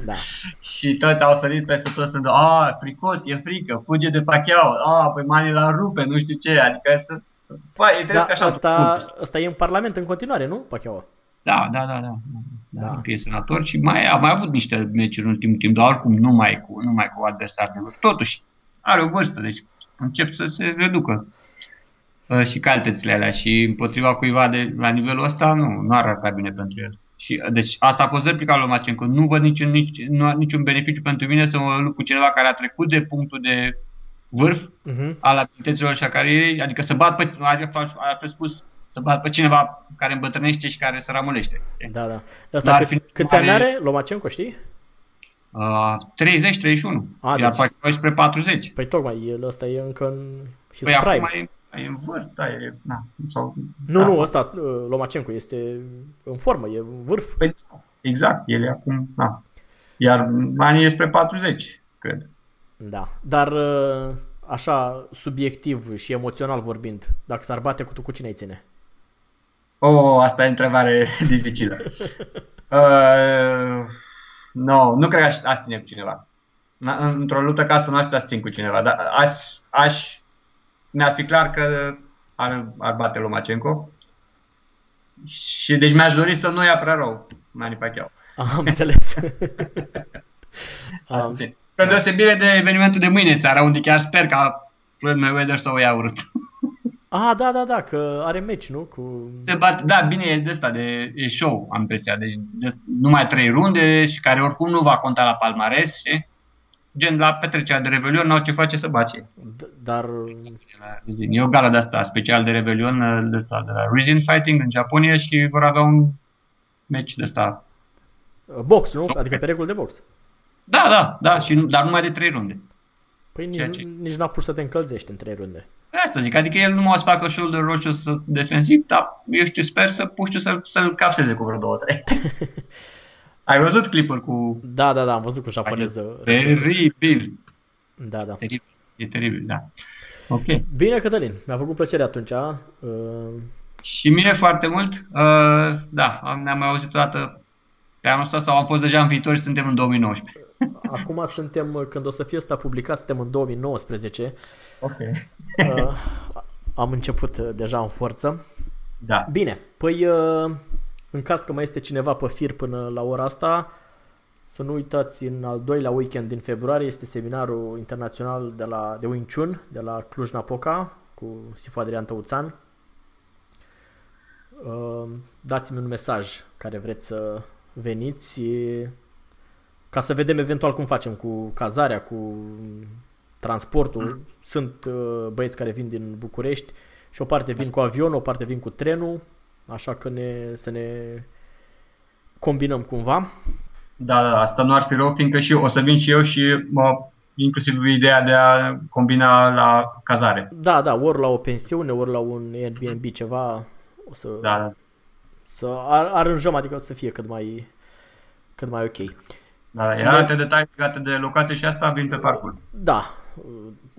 Da. Și toți au sărit peste tot, sunt, a, fricos, e frică, fuge de Pacquiao, a, păi Manny la rupe, nu știu ce, adică să... Păi, da, așa asta, asta e în Parlament în continuare, nu, Pacquiao? Da, da, da, da. Da. Că e senator și mai, a mai avut niște meciuri în ultimul timp, dar oricum nu mai cu, nu mai cu adversar de vârstă. Totuși, are o vârstă, deci încep să se reducă uh, și caltețile alea și împotriva cuiva de la nivelul ăsta nu, nu ar arăta bine pentru el. Și, deci asta a fost replica lui Locacincu, nu văd niciun, nici, nu, niciun beneficiu pentru mine să mă lupt cu cineva care a trecut de punctul de vârf uh-huh. al abilităților și a carierei, adică să bat pe, ar fi spus, să bat pe cineva care îmbătrânește și care se ramulește. Da, da. Asta cât, câți ani are Locacincu, știi? Uh, treizeci, treizeci și unu. A, iar deci. Pacquiao spre patruzeci. Păi tocmai, el ăsta e încă în his prime. Păi acum e, e în vârf, da, e... Na, sau, nu, da. nu, ăsta, Locacincu, este în formă, e în vârf. Păi, exact, el e acum, da. Iar Manny e spre patruzeci, cred. Da, dar... Așa, subiectiv și emoțional vorbind, dacă s-ar bate cu tu, cu cine îi ține? Oh, asta e întrebare dificilă. Uh, no, nu cred că aș, aș ține cu cineva. Într-o luptă ca asta nu aș putea să țin cu cineva, dar aș, aș, mi-ar fi clar că ar, ar bate Locacincu. Și deci mi-aș dori să nu ia prea rău Manny Pacquiao. Am înțeles. Am țin. Spre deosebire de evenimentul de mâine seara, unde chiar sper ca Floyd Mayweather să o ia urât. Ah, da, da, da, că are meci, nu? Cu... Se bat, da, bine, e de ăsta, de e show, am impresia. Deci de, numai trei runde și care oricum nu va conta la palmares, și gen la petrecerea de Revelion n-au ce face să bace. Dar... E o gală de asta, special de Revelion, de asta, de la Risen Fighting în Japonia și vor avea un meci de asta. Box, nu? Show. Adică pe reguli de box. Da, da, da, și, dar numai de trei runde. Păi nici, ce... nici n-a pus să te încălzești în trei runde. Asta zic, adică el nu mă o să facă shoulder roșu defensiv, dar eu știu, sper să puștiu să, să-l capseze cu vreo două, trei. Ai văzut clipuri cu... Da, da, da, am văzut cu japoneză. Teribil. Da, da. Teribil. E teribil, da. Ok. Bine, Cătălin, mi-a făcut plăcere atunci. Uh... Și mie foarte mult. Uh, da, ne-am mai auzit o dată pe anul ăsta sau am fost deja în viitor și suntem în două mii nouăsprezece. Acum suntem, când o să fie asta publicat, suntem în două mii nouăsprezece. Ok. uh, am început deja în forță. Da. Bine, păi uh, în caz că mai este cineva pe fir până la ora asta, să nu uitați, în al doilea weekend din februarie este seminarul internațional de, la, de Wing Chun, de la Cluj-Napoca, cu Sifu Adrian Tăuțan. Uh, dați-mi un mesaj care vreți să veniți, ca să vedem eventual cum facem cu cazarea, cu transportul. Mm-hmm. Sunt uh, băieți care vin din București și o parte vin cu avionul, o parte vin cu trenul, așa că ne, să ne combinăm cumva. Da, da, asta nu ar fi rău, fiindcă și eu, o să vin și eu și mă, inclusiv ideea de a combina la cazare. Da, da, ori la o pensiune, ori la un Airbnb, ceva, o să, da, da. Să aranjăm, adică să fie cât mai, cât mai ok. Da, iar alte detalii legate de locație și asta vin pe parcurs. Da,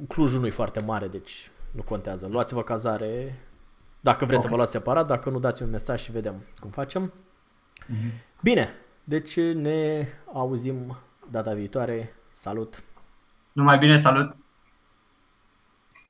Clujul nu e foarte mare, deci nu contează. Luați-vă cazare, dacă vreți, okay, să vă luați separat, dacă nu, dați un mesaj și vedem cum facem. Mm-hmm. Bine, deci ne auzim data viitoare. Salut! Numai bine, salut!